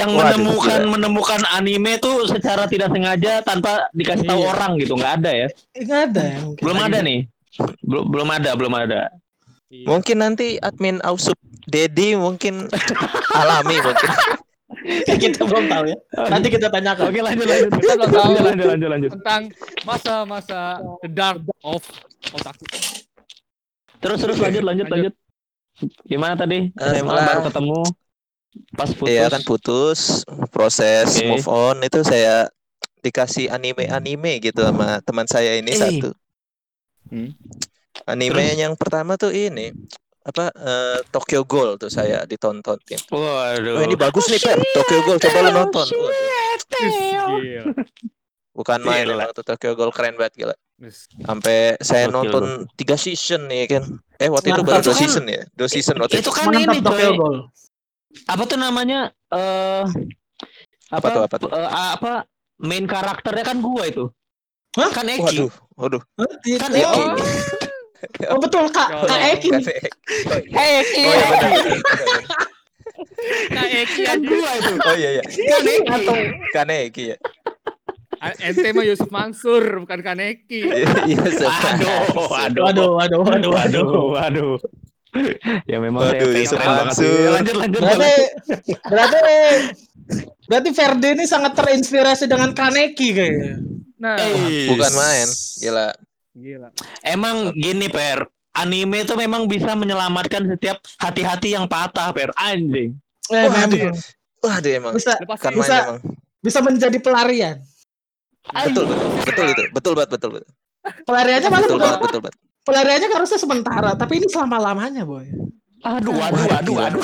yang Waduh, menemukan iya. menemukan anime tuh secara tidak sengaja tanpa dikasih tahu iya. orang gitu, nggak ada ya? Nggak ada. Ya, belum ada nih. Belum belum ada, belum ada. Iya. Mungkin nanti admin Ausub Dedi mungkin alami mungkin. Kita belum tahu ya. Nanti kita tanyakan. Oke, lanjut lanjut. Kita belum tahu lanjut lanjut lanjut. Tentang masa-masa the dark of otaku. Terus terus lanjut lanjut lanjut. Gimana tadi? Saya baru ketemu pas putus. Iya kan putus, proses okay. move on itu saya dikasih anime-anime gitu sama teman saya ini eh. satu. Hmm. Anime terus? Yang pertama tuh ini. apa uh, Tokyo Ghoul tuh saya ditonton ya. Waduh. Oh, ini bagus nih Fer, Tokyo Ghoul coba lu nonton. Waduh. Bukan main lah tuh Tokyo Ghoul keren banget gila. Sampai saya nonton tiga season nih kan. Eh waktu itu baru dua season ya. dua season waktu itu. Itu kan ini Tokyo Ghoul. Apa tuh namanya? Uh, apa, apa tuh apa tuh? Uh, apa main karakternya kan gua itu. Hah? Kan Eki. Waduh, waduh. Kan Eki. Oh betul Kak, oh, Kak Eki. Kak Eki. Oh, iya, Kak Eki kan dua itu. Oh iya iya. Kaneki atau Kaneki ya. Ente mah Yusuf Mansur bukan Kaneki. Yusuf. Aduh, aduh, aduh, aduh, aduh, aduh, aduh. Ya memang aduh, saya Yusuf Mansur. Lanjut lanjut. Berarti berarti berarti Ferdi ini sangat terinspirasi dengan Kaneki kayaknya. Nah, bukan main. Gila. Gila. Emang gini Per, anime itu memang bisa menyelamatkan setiap hati-hati yang patah, per anjing. Eh, oh, memang. Wah, aduh emang. Bisa, bisa, emang. Bisa menjadi pelarian. Betul, betul, betul itu. Betul banget, betul banget. Pelariannya malah betul banget, betul banget. Pelariannya harusnya sementara, hmm. tapi ini selama-lamanya, Boy. Aduh, aduh, aduh, aduh.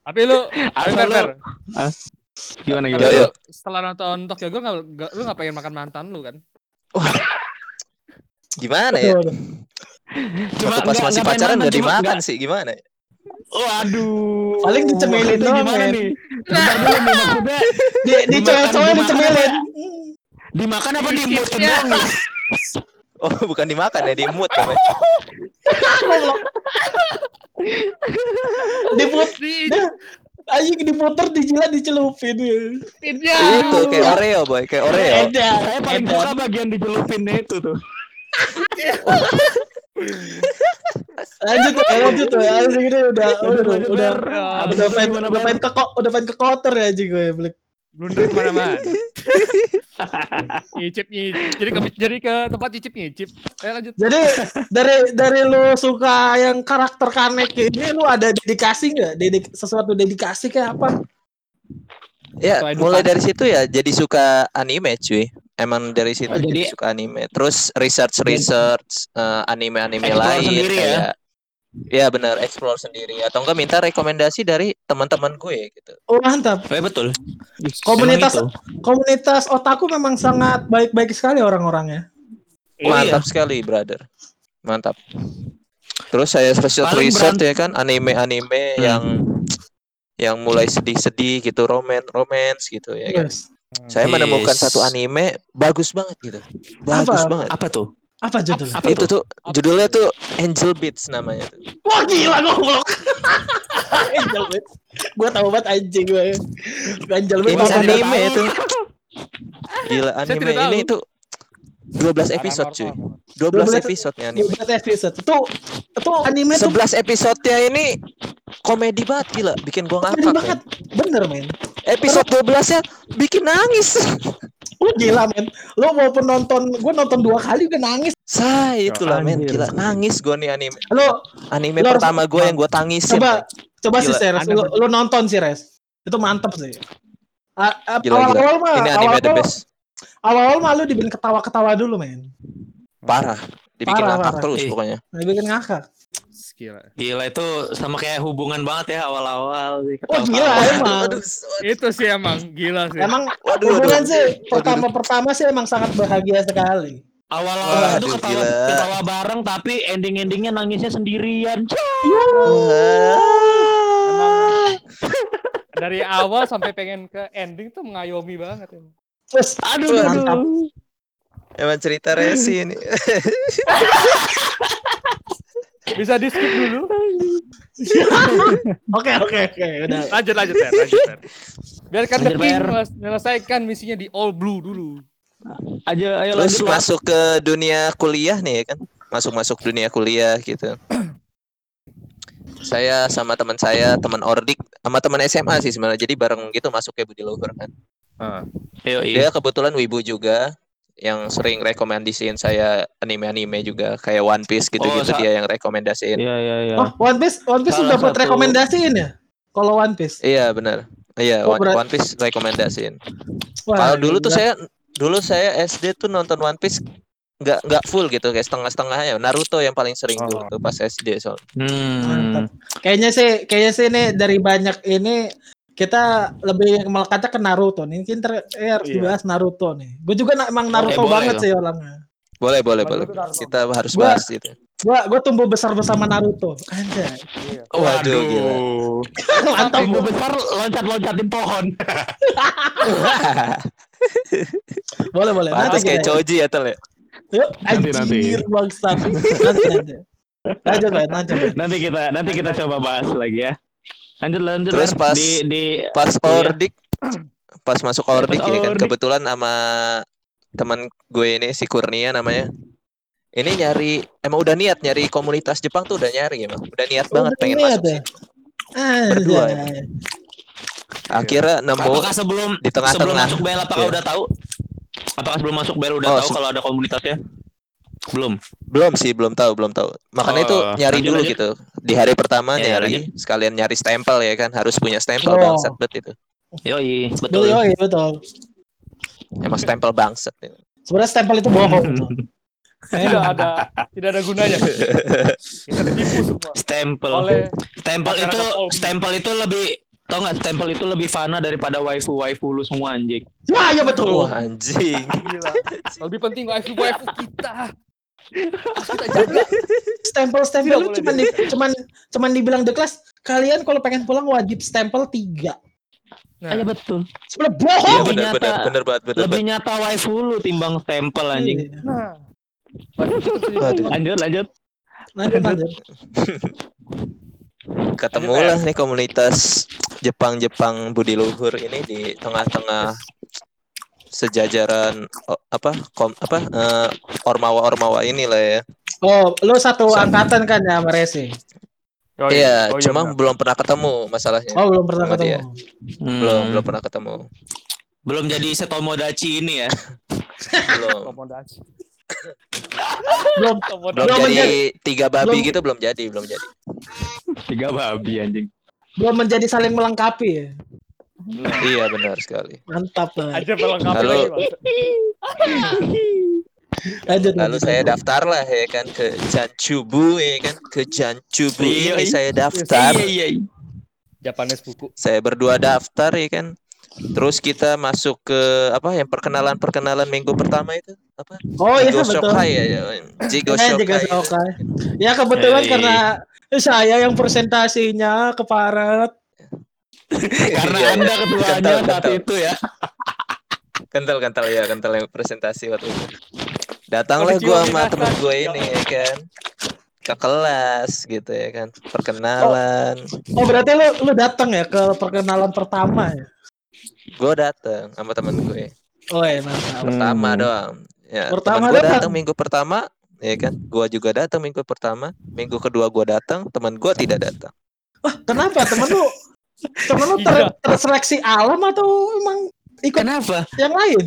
Tapi lu, Fer, Fer. Gimana gimana? Yo, yo. Setelah nonton Tokyo Ghoul enggak lu enggak pengen makan mantan lu kan? Wah. Gimana ya? Cuma pas masih pacaran enggak dimakan sih, gimana ya? Waduh. Paling dicemelin gimana nih? Bentar dulu nih maksudnya. Di di cewek-cewek dicemelin. Dimakan apa diimut doang? Oh, bukan dimakan ya, diimut kan. Diimut. Ayo di motor dijilat dicelupin ya. Itu kayak Oreo boy, kayak Oreo. Eda, saya paling suka bagian dicelupinnya itu tuh. Lanjut, lanjut tuh, anjing ini udah udah udah udah pengen udah pengen kekok, udah pengen kekotor ya anjing gue beli. Blunder kemana-mana. Nyicip nyicip. Jadi ke jadi ke tempat nyicip nyicip. Ayo lanjut. Jadi dari dari lu suka yang karakter Kaneki ini, lu ada dedikasi nggak? Dedik sesuatu dedikasi kayak apa? Ya mulai dari situ ya. Jadi suka anime cuy. Emang dari situ oh, jadi suka anime. Terus research research uh, anime anime lain. Sendiri, kayak, ya? Ya benar, explore sendiri atau enggak minta rekomendasi dari teman-teman gue gitu. Oh mantap. Ya betul. Komunitas komunitas otaku memang sangat baik-baik sekali orang-orangnya. Mantap iya. Sekali, brother. Mantap. Terus saya research research ya kan anime-anime hmm. yang yang mulai sedih-sedih gitu, romance-romance gitu ya kan. Yes. Saya yes. menemukan satu anime bagus banget gitu. Bagus apa? Banget. Apa tuh? Apa judulnya? Apa itu tuh? Apa? Judulnya tuh Angel Beats namanya tuh. Wah gila goblok. Angel Beats. Gua tahu banget anjing gue. Angel Beats ini anime itu. Gila anime ini itu dua belas episode cuy. dua belas episode-nya anime. dua belas episode. Itu itu anime tuh sebelas episode-nya ini komedi banget gila, bikin gua ngakak. Komedi banget. Man. Bener men. Episode dua belas-nya bikin nangis. Lu gila men, lu mau penonton, gue nonton dua kali udah nangis. Sah itulah men, gila nangis gue nih anime. Lu anime lu pertama gue yang gue tangisin. Coba, man. Coba sih Res, lu, lu nonton sih Res, itu mantep sih. Awal-awal mah, awal-awal mah lu dibikin ketawa-ketawa dulu men. Parah, dibikin parah, ngakak parah. Terus pokoknya. Dibikin ngakak. Gila. Gila itu sama kayak hubungan banget ya awal-awal. Oh gila emang. Aduh, itu sih emang gila sih. Emang waduh, hubungan waduh, sih pertama-pertama sih emang sangat bahagia sekali. Awal-awal itu ketawa, ketawa bareng tapi ending-endingnya nangisnya sendirian. Emang, dari awal sampai pengen ke ending tuh mengayomi banget. Terus aduh mantap. Emang cerita Resi ini. Bisa di skip dulu. Oke oke oke. Lanjut lanjut ya, lanjut ya. Biarkan The King menyelesaikan misinya di All Blue dulu. Aja ayo lanjut. Terus masuk ke dunia kuliah nih kan. Masuk-masuk dunia kuliah gitu. Saya sama teman saya, teman Ordik, sama teman S M A sih sebenarnya. Jadi bareng gitu masuk ke Budi Luhur kan. Heeh. Uh. Dia kebetulan wibu juga. Yang sering rekomendasiin saya anime-anime juga kayak One Piece gitu-gitu. Oh, sa- dia yang rekomendasiin. Iya iya iya. Oh, One Piece One Piece udah buat satu... rekomendasiin ya? Kalau One Piece. Iya benar. Iya, oh, One, berat... One Piece rekomendasiin. Kalau dulu tuh saya dulu saya S D tuh nonton One Piece enggak enggak full gitu kayak setengah-setengahnya. Naruto yang paling sering dulu oh. tuh pas S D soalnya. Hmm. Kayaknya sih kayaknya sih ini dari banyak ini kita lebih melekatnya ke Naruto nih. Mungkin ter- eh, harus yeah. dibahas Naruto nih. Gue juga na- emang Naruto okay, banget sih orangnya. Boleh, boleh, boleh. boleh. Kita harus gua, bahas gitu. Gua gua tumbuh besar bersama Naruto. Anjay. Oh, waduh gila. Mantap tumbuh besar loncat-loncatin pohon. Boleh, boleh. Pantes kayak Choji ya, Tel ya. Yuk, anjir bangsa. Nanti nanti. Lanjut, lanjut. Nanti kita nanti kita coba bahas lagi ya. Lanjut, lanjut, terus pas di, di pas Ordik iya. pas masuk Ordik ya, ya kan kebetulan sama teman gue ini si Kurnia namanya ini nyari emang udah niat nyari komunitas Jepang tuh udah nyari emang udah niat udah banget pengen niat masuk ya? Ah, berdua ya. Ya. Akhirnya nemu apakah sebelum di tengah-tengah sebelum masuk Bel apakah yeah. udah tahu Apakah sebelum masuk baru udah oh, tahu se- kalau ada komunitasnya? Belum. Belum sih, belum tahu, belum tahu. Makanya oh, itu nyari lanjut, dulu lanjut. gitu. Di hari pertama ya, nyari, lanjut. sekalian nyari stempel ya kan, harus punya stempel oh. bangsat bet itu. Yoi, betul. Yoi, betul. Emang stempel bangsat. Ya. Sebenarnya stempel itu bohong. Tidak ada, tidak ada gunanya. Kita ditipu semua. Stempel. Oleh stempel itu, stempel itu lebih tau nggak? Stempel itu lebih fana daripada waifu waifu lu semua anjing. Wah ya betul. Wah, anjing. Gila. Lebih penting waifu waifu kita. Kita jaga. Stempel stempel lu cuman di, cuman cuman dibilang the class. Kalian kalau pengen pulang wajib stempel tiga. Nah. Aja betul. Sebenernya bohong. Lebih nyata, bener, bener, bener, bener, lebih nyata waifu lu timbang stempel anjing. Nah. Lanjut, lanjut. Lanjut, lanjut. Ketemulah nih komunitas Jepang-Jepang budi luhur ini di tengah-tengah sejajaran apa kom, apa uh, ormawa-ormawa inilah ya. Oh, lu satu Sama. angkatan kan ya sama Resi? Oh, iya, oh, cuma iya. belum pernah ketemu masalahnya. Oh, belum pernah ketemu. Dia. Hmm. Belum, belum pernah ketemu. Belum jadi setomodachi ini ya. Belum. Setomodachi. belum belum jadi tiga babi belum, gitu belum jadi belum jadi tiga babi anjing belum menjadi saling melengkapi ya. Iya benar sekali, mantap lah aja melengkapi lalu, lalu, lalu saya daftar lah ya kan ke Janjubu ya kan ke Janjubu ini saya daftar Japanese buku saya berdua daftar ya kan. Terus kita masuk ke apa yang perkenalan-perkenalan minggu pertama itu apa? Oh iya betul. Ya, ya. Jigo Shokai. Ya kebetulan hey. karena saya yang persentasinya keparat. Karena Anda keduanya saat itu ya. Kental-kental ya, kental yang presentasi waktu itu. Datanglah gue sama temen gue ini ya kan. Ke kelas gitu ya kan. Perkenalan. Oh, oh berarti lu lu datang ya ke perkenalan pertama ya? Gue dateng sama temen gue. Oh ya, mantap. Pertama hmm. doang. Ya, pertama gue datang minggu pertama, ya kan? Gue juga datang minggu pertama. Minggu kedua gue datang, teman gue tidak datang. Wah, kenapa temen lu? Temen lu ter- terseleksi alam atau emang ikut kenapa? Yang lain?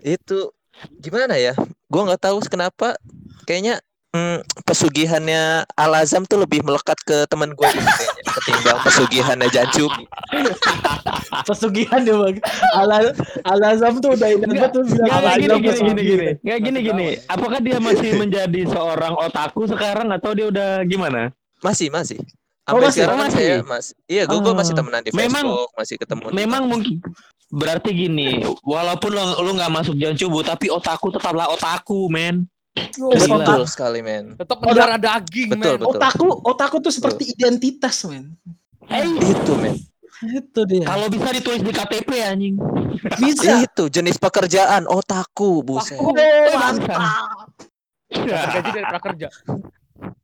Itu gimana ya? Gue nggak tahu kenapa. Kayaknya Hmm, pesugihannya Alazam tuh lebih melekat ke teman gue ketimbang pesugihannya Janjubu. Pesugihan dia bang. Ala, Alazam tuh udah indah banget tuh. Gak gini gini gini gini. Gak gini gini. Apakah dia masih menjadi seorang otaku sekarang atau dia udah gimana? Masih masih. Sampai oh, sekarang masih. Saya masih. Iya, gue gue masih temenan di memang, Facebook, masih ketemu. Memang mungkin. Berarti gini, walaupun lo lo nggak masuk Janjubu, tapi otaku tetaplah otaku, men. Oh, betul otak. sekali men. Tetap mendarah daging betul, men. Betul. Otaku, otaku tuh seperti betul. identitas men. Eh, itu men. Itu dia. Kalau bisa ditulis di K T P anjing. Bisa. Itu jenis pekerjaan otaku, buset. Oh, mantap. Gaji dari prakerja.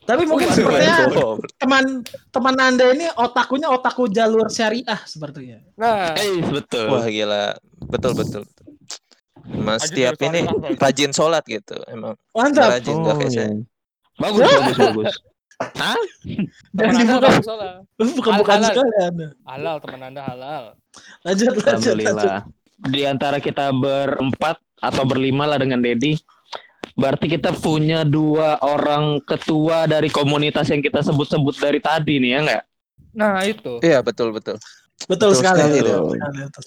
Tapi mungkin oh, sepertinya oh, teman-teman Anda ini otakunya otaku jalur syariah sepertinya. Nah, eh betul. Wah gila. Betul betul. betul. Mas setiap ini rajin sholat gitu emang. Mantap. Rajin oh, kayak saya. Bagus, bagus, bagus. Hah? Dan dibuka sholat. Bukan-bukan sekalian. Halal teman Anda halal. Lanjut, lanjut, lanjut. Di antara kita berempat atau berlima lah dengan Dedi, berarti kita punya dua orang ketua dari komunitas yang kita sebut-sebut dari tadi nih ya nggak? Nah itu. Iya betul betul. Betul, betul sekali. sekali betul. Betul.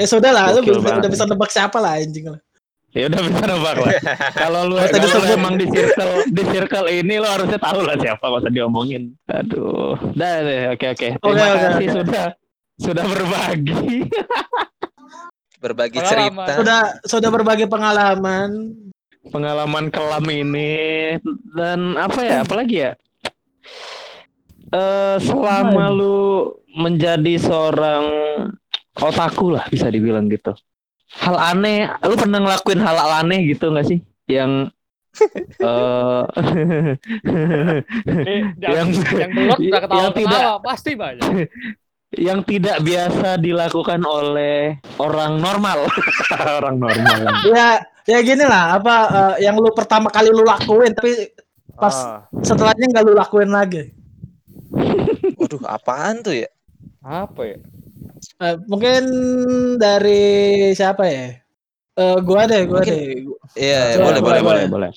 Eh sudah lah, lu udah, udah bisa nebak siapa lah anjing lah. Ya udah bisa nebak lah. Kalau lu emang di circle di circle ini lu harusnya tahu lah siapa kalau diomongin. Aduh. Dah deh, oke oke. Terima okay, kasih okay. sudah sudah berbagi. Berbagi cerita. Sudah sudah berbagi pengalaman. Pengalaman kelam ini dan apa ya? Apalagi ya? Uh, selama oh, lu menjadi seorang otaku lah bisa dibilang gitu. Hal aneh, lu pernah ngelakuin hal aneh gitu nggak sih? Yang uh, yang yang, belok, yang tidak pasti banyak. Yang tidak biasa dilakukan oleh orang normal. Orang normal. Ya, ya gini lah. Apa uh, yang lu pertama kali lu lakuin tapi pas ah. setelahnya nggak lu lakuin lagi? Waduh, apaan tuh ya? Apa ya? Uh, mungkin dari siapa ya? Uh, gua deh, gua deh. Iya, boleh, boleh, boleh, boleh.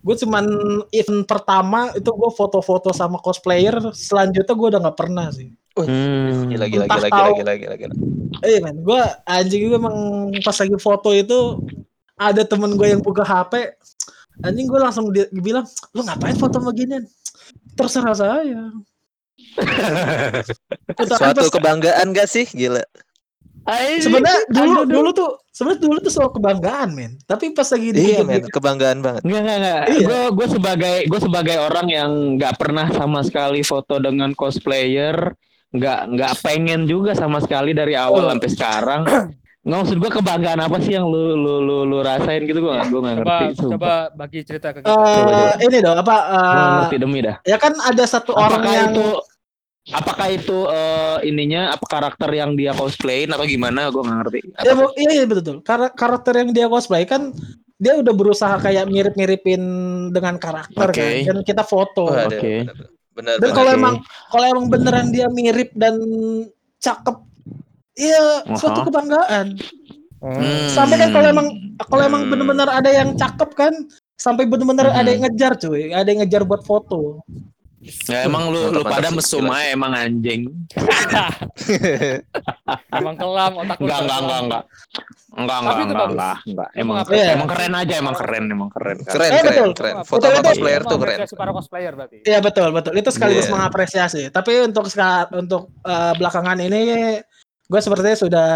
Gue cuman event pertama itu gue foto-foto sama cosplayer, selanjutnya gue udah nggak pernah sih. Hmm, gila, gila, gila, gila, gila, gila, gila. Eh man, gue anjing gue emang pas lagi foto itu ada temen gue yang buka H P, anjing gue langsung di- bilang, lu ngapain foto beginian? Terserah saya. Suatu kebanggaan gak sih, gila. Sebenarnya dulu aduh, dulu tuh sebenarnya dulu tuh soal kebanggaan men, tapi pas lagi di iya, men, kebanggaan banget. Enggak enggak enggak. Iya. Gue gue sebagai gue sebagai orang yang nggak pernah sama sekali foto dengan cosplayer, nggak nggak pengen juga sama sekali dari awal oh. sampai sekarang. Nggak, maksud gue kebanggaan apa sih yang lu lu lu, lu rasain gitu, gue nggak gue nggak ngerti. Coba, coba bagi cerita ke kita. Uh, ini dong apa? Uh, ngerti demi dah. Ya kan ada satu Apakah orang yang itu, apakah itu uh, ininya apa karakter yang dia cosplayin atau gimana, gue nggak ngerti. Ya, iya iya betul. Kar- karakter yang dia cosplay kan dia udah berusaha kayak mirip-miripin dengan karakter okay. kan, dan kita foto. Oh, okay. Benar. Dan kalau okay. emang kalau emang beneran dia mirip dan cakep, ya uh-huh. suatu kebanggaan. Hmm. Sampai kan kalau emang kalau emang bener-bener ada yang cakep kan, sampai bener-bener hmm. ada yang ngejar cuy, ada yang ngejar buat foto. Ya emang lu lu pada mesum aja emang anjing. Emang kelam otak lu. Enggak enggak enggak enggak. Enggak enggak enggak enggak. Emang emang keren aja, emang keren, emang keren. Keren keren keren. Foto cosplayer tuh keren. Para cosplayer berarti. Iya betul betul. Itu sekaligus mengapresiasi. Tapi untuk untuk belakangan ini gue sepertinya sudah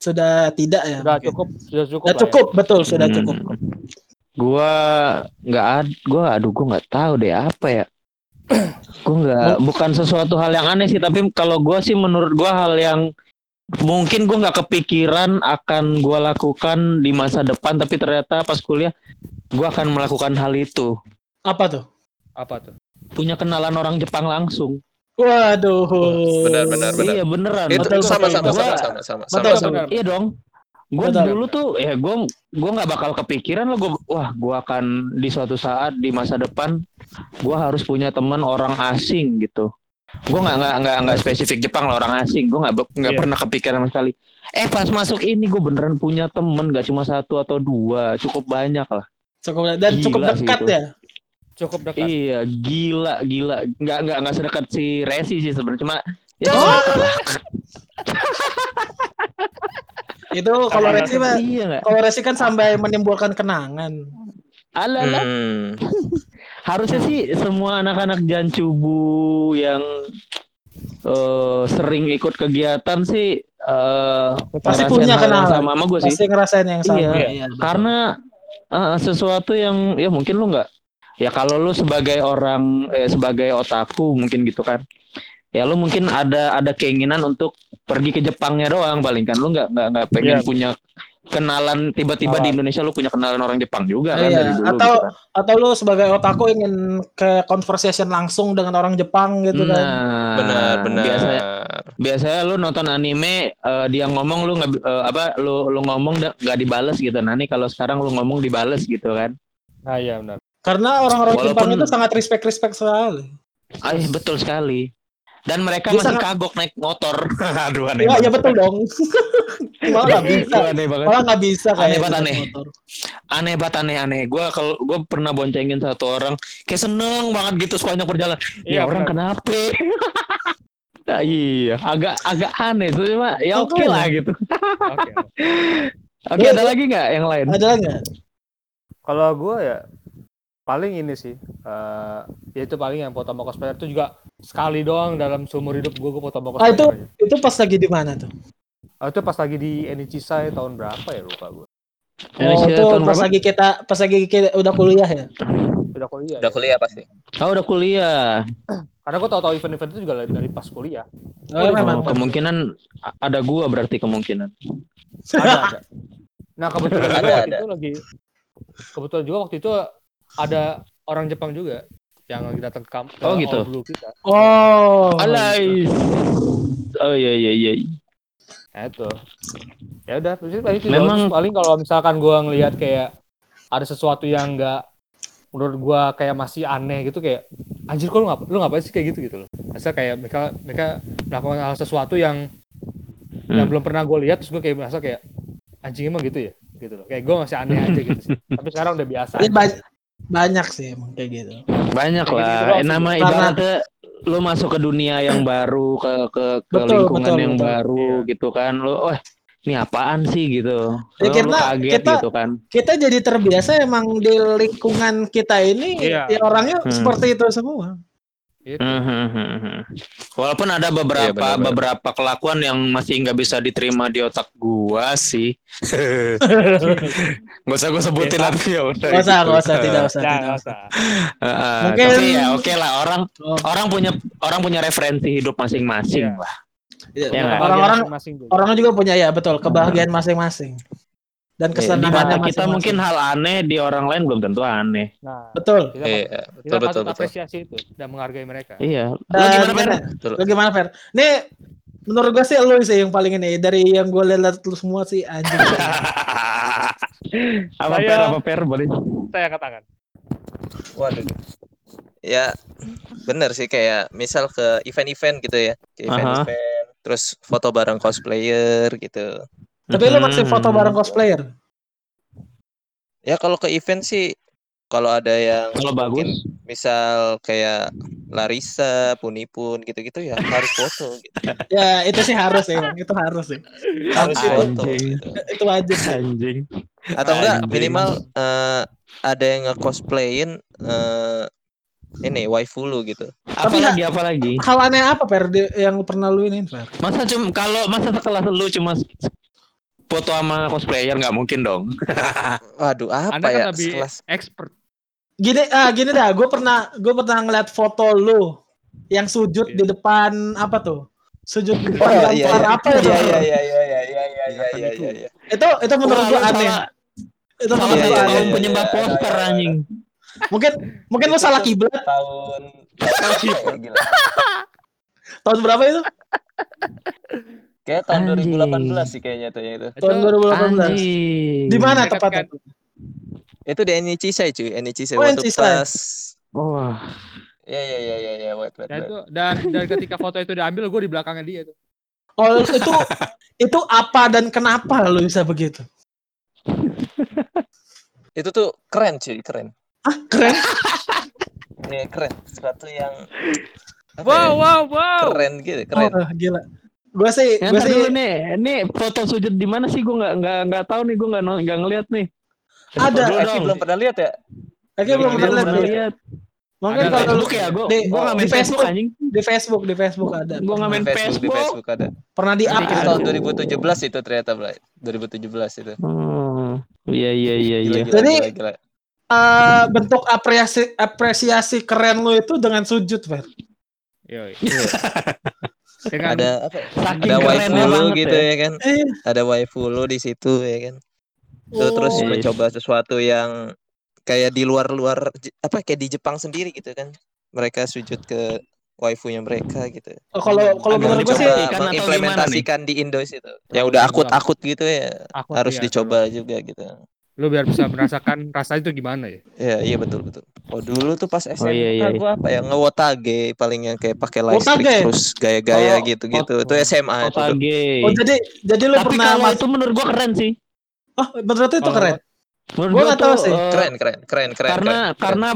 sudah tidak ya. Sudah cukup, sudah cukup. Sudah cukup, betul, sudah cukup. Gua enggak gua aduh gua enggak tahu deh apa ya. Gue nggak bukan sesuatu hal yang aneh sih, tapi kalau gue sih menurut gue hal yang mungkin gue nggak kepikiran akan gue lakukan di masa depan, tapi ternyata pas kuliah gue akan melakukan hal itu. Apa tuh? Apa tuh? Punya kenalan orang Jepang langsung. Waduh. Benar benar benar. Iya beneran. Itu sama sama sama sama sama sama sama. Iya dong. Gue dulu tuh ya gue gue nggak bakal kepikiran loh gue wah gue akan di suatu saat di masa depan gue harus punya teman orang asing gitu. Gue nggak nggak nggak nggak spesifik Jepang lah, orang asing gue nggak nggak yeah. pernah kepikiran sama sekali. Eh pas masuk ini gue beneran punya teman, nggak cuma satu atau dua, cukup banyak lah. Cukup dan gila cukup dekat ya. Cukup dekat. Iya gila gila nggak nggak nggak sedekat si Resi sih sebenarnya, cuma ya, oh! Itu kalau Resi mah kalau Resi kan sampai menimbulkan kenangan. Alalah. Hmm. Harusnya sih semua anak-anak Janjubu yang uh, sering ikut kegiatan sih uh, pasti punya kenangan sama sama gue sih. Pasti ngerasain yang sama. Iya, iya, karena uh, sesuatu yang ya mungkin lu enggak. Ya kalau lu sebagai orang eh, sebagai otaku mungkin gitu kan. Ya lu mungkin ada ada keinginan untuk pergi ke Jepangnya doang paling kan, lu nggak nggak nggak pengen yeah. punya kenalan tiba-tiba oh. di Indonesia lu punya kenalan orang Jepang juga kan yeah. dari dulu atau gitu kan. Atau lu sebagai otaku ingin ke conversation langsung dengan orang Jepang gitu nah, kan benar benar biasanya biasanya lu nonton anime uh, dia ngomong lu nggak uh, apa lu lu ngomong nggak dibales gitu, nah nih kalau sekarang lu ngomong dibales gitu kan. Nah iya benar, karena orang-orang walaupun Jepang itu sangat respect respect sekali. Ay betul sekali. Dan mereka dia masih sangat kagok naik motor. Aduh aneh. Ya, ya betul dong. Malah nggak bisa. Malah nggak bisa kayak aneh banget aneh. Aneh banget aneh aneh. Gue kalau gue pernah boncengin satu orang, kayak seneng banget gitu sepanjang perjalanan. Ya, ya orang bener. Kenapa? Nah, iya, agak agak aneh tuh cuma ya oke okay lah gitu. Oke. Oke ada lagi nggak yang lain? Ada nggak? Kalau gue ya paling ini sih, uh, ya itu paling yang foto sama cosplayer itu juga sekali doang dalam seumur hidup gue gue foto sama cosplayer. Ah itu aja. Itu pas lagi di mana tuh? Ah, itu pas lagi di Ennichisai tahun berapa ya lupa gue. Oh itu pas berapa? Lagi kita pas lagi kita udah kuliah ya? Udah kuliah. Udah ya? Kuliah pasti. Oh udah kuliah. Karena gue tau-tau event-event itu juga dari pas kuliah. Oh, oh memang. Kemungkinan ada gue berarti kemungkinan. Ada ada. Nah kebetulan ada, waktu ada. Itu lagi kebetulan juga waktu itu ada orang Jepang juga yang lagi datang ke kampus. Oh gitu. Kita. Oh. Alais. Oh iya iya iya. Itu. Ya udah, memang paling kalau misalkan gua ngelihat kayak ada sesuatu yang enggak menurut gua kayak masih aneh gitu, kayak anjir kok lu ngapa lu ngapain sih kayak gitu gitu loh. Asal kayak mereka mereka melakukan hal sesuatu yang hmm. yang belum pernah gua lihat, terus gua kayak merasa kayak anjing emang gitu ya gitu loh, kayak gue masih aneh aja gitu sih. Tapi sekarang udah biasa aja. Ba- banyak sih emang kayak gitu banyak kayak lah gitu, eh, nama ibaratnya lo masuk ke dunia yang baru, ke ke, ke betul, lingkungan betul, yang betul. baru iya. gitu kan lo, wah ini apaan sih gitu ya, kita, lo kaget kita, gitu kan kita jadi terbiasa emang di lingkungan kita ini iya. ya orangnya hmm. seperti itu semua. Gitu. Mm-hmm. Walaupun ada beberapa ya, bener-bener. beberapa kelakuan yang masih nggak bisa diterima di otak gua sih. Gak usah gua sebutin lagi ya udah. Gak usah, gak usah, tidak usah, tidak usah. Heeh. Tapi ya oke lah, orang oh. orang punya orang punya referensi hidup masing-masing yeah. lah. Yeah. Ya, orang-orang orang juga punya ya betul kebahagiaan hmm. masing-masing. Dan kesenangannya kita masing-masing. Mungkin hal aneh di orang lain belum tentu aneh. Nah, betul. Kita, eh, kita betul, patut betul, apresiasi betul. itu dan menghargai mereka. Iya. Lu gimana, Fer? Lu gimana, Fer? Nih, menurut gue sih lu sih yang paling ini. Dari yang gue lihat lu semua sih anjing. Apa Fer? Apa Fer? Boleh? Saya katakan. Waduh. Ya, benar sih kayak misal ke event-event gitu ya. Ke event-event. Uh-huh. Terus foto bareng cosplayer gitu. Tapi hmm. lu masih foto bareng cosplayer? Ya kalau ke event sih, kalau ada yang kalau bagus, misal kayak Larissa, Punipun gitu-gitu ya harus foto. Gitu. Ya itu sih harus ya, itu harus ya. Harus sih foto. Gitu. Itu wajib anjing. Atau enggak anjing. Minimal uh, ada yang nge-cosplayin uh, ini waifu lu gitu. Tapi apalagi ha- apa lagi? Hal aneh apa Per yang pernah lu ini? Per? Masa cuma kalau masa sekelas lu cuma foto sama cosplayer nggak mungkin dong. Waduh apa Anda ya? Anda kan lebih sekelas. Expert. Gini, ah gini dah. Gue pernah, gue pernah ngeliat foto lu yang sujud yeah. di depan apa tuh? Sujud di depan oh, iya, iya. apa ya? Iya iya iya iya iya iya iya iya. iya, iya. Itu itu menurut gue aneh. Salah, itu menurut gue aneh. Penyembah poster anjing. Mungkin mungkin lu salah kiblat. Tahun. Tahun berapa itu? Kayak tahun anjing. dua ribu delapan belas sih kayaknya tuh ya itu. Tahun dua ribu delapan belas. Anjing. Di mana tepatnya? Itu di Ennichisai cuy, Ennichisai oh, waktu pas. Wah. Iya iya iya iya ya, wait wait. Dan itu dan dari ketika foto itu diambil gue di belakangnya dia tuh. Oh, itu itu apa dan kenapa lu bisa begitu? Itu tuh keren cuy, keren. Ah, keren. Iya, keren. Sesuatu yang wow, ya, wow, wow. Keren gitu, keren. Oh, gila. Gue sih, gue sih nih, ini foto sujud di mana sih? Gue nggak nggak nggak tahu nih, gue nggak nggak ngeliat nih. Ada. Eki belum pernah lihat ya? Eki belum pernah lihat. Mungkin kalau Facebook ya, gue gue nggak main Facebook anjing. Di Facebook, di Facebook ada. Gue nggak main Facebook. Di Facebook ada. Pernah di up tahun dua ribu tujuh belas itu ternyata, bro. dua ribu tujuh belas itu. Hmm, iya iya iya iya. Jadi bentuk apresiasi apresiasi keren lo itu dengan sujud, Fer. Iya. Dengan ada apa? Ada waifu lu gitu ya, ya kan? Eh. Ada waifu lu di situ ya kan. Terus, oh. terus mencoba sesuatu yang kayak di luar-luar apa kayak di Jepang sendiri gitu kan. Mereka sujud ke waifunya mereka gitu. Oh, kalau kalau menurut gue sih kan implementasikan di Indo itu. Ya udah akut-akut gitu ya. Akut, harus iya, dicoba dulu. Juga gitu. Lu biar bisa merasakan rasanya itu gimana ya? Iya, iya betul betul. Oh dulu tuh pas S M P oh, iya, iya. gua apa ya? Ngewotage paling yang kayak pakai listrik terus gaya-gaya oh, gitu-gitu. Oh, itu S M A itu. Oh jadi jadi lu tapi pernah mas... itu menurut gua keren sih. Oh, menurut itu oh. keren. Menurut gua enggak tahu sih. Keren keren keren keren. Karena keren. karena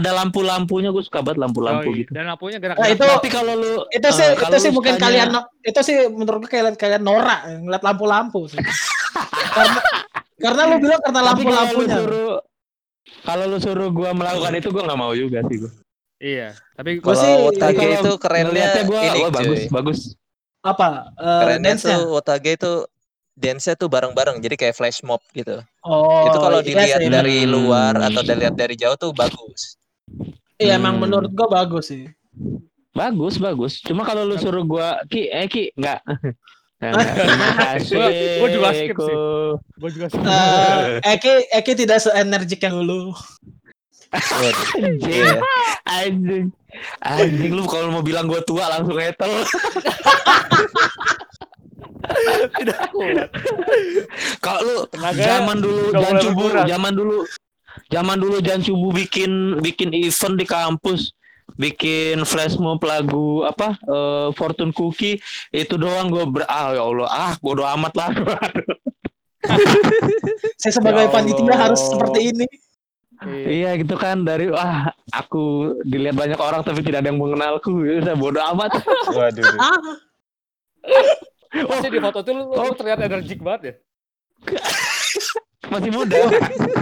ada lampu-lampunya, gua suka banget lampu-lampu oh, iya. gitu. Dan lampunya gerak-gerak. Nah, itu, tapi kalau lu itu sih uh, itu sih mungkin kalian no... itu sih menurut gua kalian kalian norak ngeliat lampu-lampu sih. Karena Karena lu bilang karena lampu-lampunya. Kalau lu suruh gua melakukan itu gua enggak mau juga sih gua. Iya, tapi gua sih Wotage itu kerennya gua, ini wah, bagus, bagus. Apa? Uh, kerennya tuh Wotage itu dance-nya tuh bareng-bareng jadi kayak flash mob gitu. Oh. Itu kalau dilihat iya, dari iya. luar atau dilihat dari jauh tuh bagus. Iya, hmm. emang menurut gua bagus sih. Bagus, bagus. Cuma kalau lu suruh gua Ki, eh Ki, enggak. Gue juga skip sih. Gue juga skip. Uh, Eki, Eki tidak seenergik yang dulu. Anjing, anjing, anjing lu kalau mau bilang gue tua langsung ngetel. Tidak kuat. Kalau lu zaman dulu Janjubu, zaman dulu, zaman dulu Janjubu bikin bikin event di kampus. Bikin flash mob lagu apa uh, Fortune Cookie itu doang gue ber ah ya Allah ah bodo amat lah. Saya sebagai panitia harus seperti ini. Iya gitu kan, dari wah aku dilihat banyak orang tapi tidak ada yang mengenalku, udah bodo amat. Waduh. Masih di foto tuh lu, lu terlihat energik banget ya. Masih muda.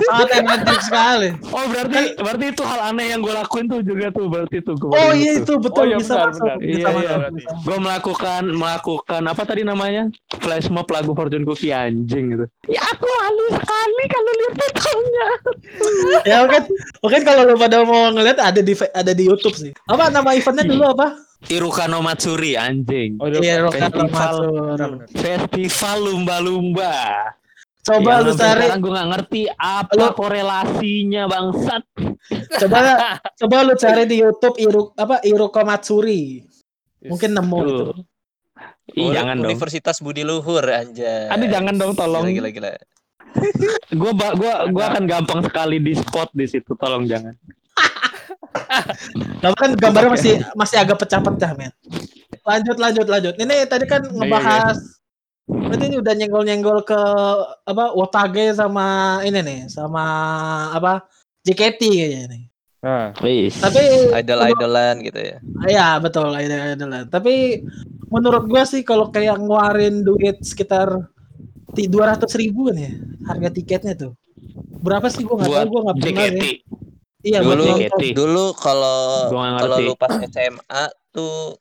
Sangat energik sekali. Oh berarti berarti itu hal aneh yang gue lakuin tuh juga tuh berarti tuh. Oh iya itu betul, oh, ya, bisa benar, benar. Bisa iya, iya. Gue melakukan melakukan apa tadi namanya? Flash mob lagu Fortune Cookie anjing gitu. Ya aku halus sekali kalau lihat fotonya. Ya mungkin mungkin kalau lu pada mau ngeliat ada di ada di YouTube sih. Apa nama eventnya dulu apa? Irukomatsuri anjing. Oh, iya, Irukomatsuri. Festival lumba-lumba. Coba ya, lu cari. Gue nggak ngerti apa lu, korelasinya bangsat. Coba coba lu cari di YouTube Iru apa Irukomatsuri. Yes. Mungkin nemu itu. Ih, oh, jangan dong. Universitas Budi Luhur anjay. Aduh jangan dong tolong. Gila gila. Gue gue gue akan gampang sekali di spot di situ, tolong jangan. Tapi kan gambarnya masih masih agak pecah-pecah men. Lanjut lanjut lanjut. Ini tadi kan ngebahas berarti ini udah nyenggol-nyenggol ke apa Otage sama ini nih sama apa J K T kayaknya nih. Ah, tapi idol-idolan gitu ya. Iya betul idol-idolan. Tapi menurut gue sih kalau kayak ngeluarin duit sekitar dua ratus ribu kan ya harga tiketnya tuh. Berapa sih gue nggak tahu, gue nggak pernah ya. Iya, dulu dulu kalau kalau lu pas S M A tuh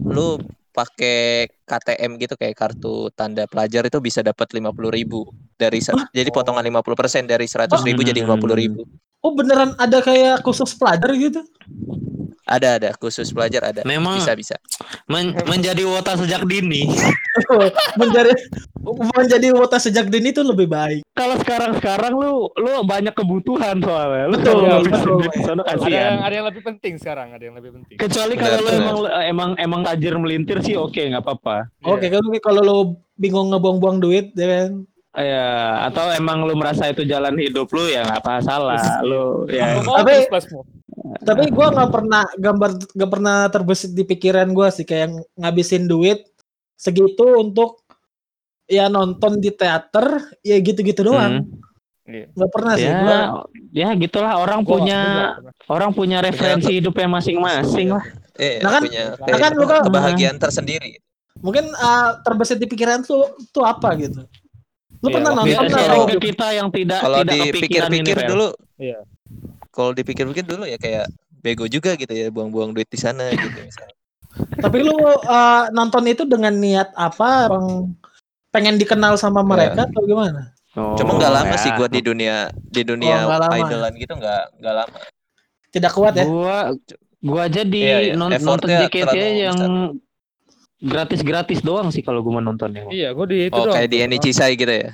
lu pakai K T M gitu kayak kartu tanda pelajar itu bisa dapat lima puluh ribu dari oh. Jadi potongan lima puluh persen dari seratus ribu oh. Jadi lima puluh ribu. Oh beneran ada kayak khusus pelajar gitu? Ada ada khusus pelajar ada. Memang bisa bisa. Men- menjadi wota sejak dini. menjadi menjadi wota sejak dini itu lebih baik. Kalau sekarang-sekarang lu lu banyak kebutuhan soalnya. Lu tuh ada, ada yang lebih penting sekarang, ada yang lebih penting. Kecuali kalau lu emang emang emang tajir melintir sih oke, okay, enggak apa-apa. Oke, okay, yeah. Kalau lu bingung ngebuang-buang duit dan ya atau emang lu merasa itu jalan hidup lu ya enggak apa salah. Lu ya. Tapi tapi gue nggak pernah gambar nggak pernah terbesit di pikiran gue sih kayak ngabisin duit segitu untuk ya nonton di teater ya gitu-gitu doang nggak hmm. pernah ya, sih gue ya gitulah orang gua punya orang punya referensi punya hidupnya masing-masing lah eh, nah kan punya, nah kan lu kan kebahagiaan tersendiri mungkin uh, terbesit di pikiran tuh tuh apa gitu lu ya, pernah nonton kalau kita yang tidak kalau dipikir-pikir dulu ya. Kalau dipikir-pikir dulu ya kayak bego juga gitu ya buang-buang duit di sana gitu misalnya. Tapi lu uh, nonton itu dengan niat apa? Pengen dikenal sama mereka ya. Atau gimana? Oh, cuma nggak lama ya. Sih gua di dunia di dunia oh, idolan gitu nggak nggak lama. Tidak kuat ya? Gua gua aja di ya, ya. Non- nonton J K T yang besar. Gratis-gratis doang sih kalau gua menonton yang. Iya, gua di itu oh, doang. Oh kayak di Ennichisai gitu ya?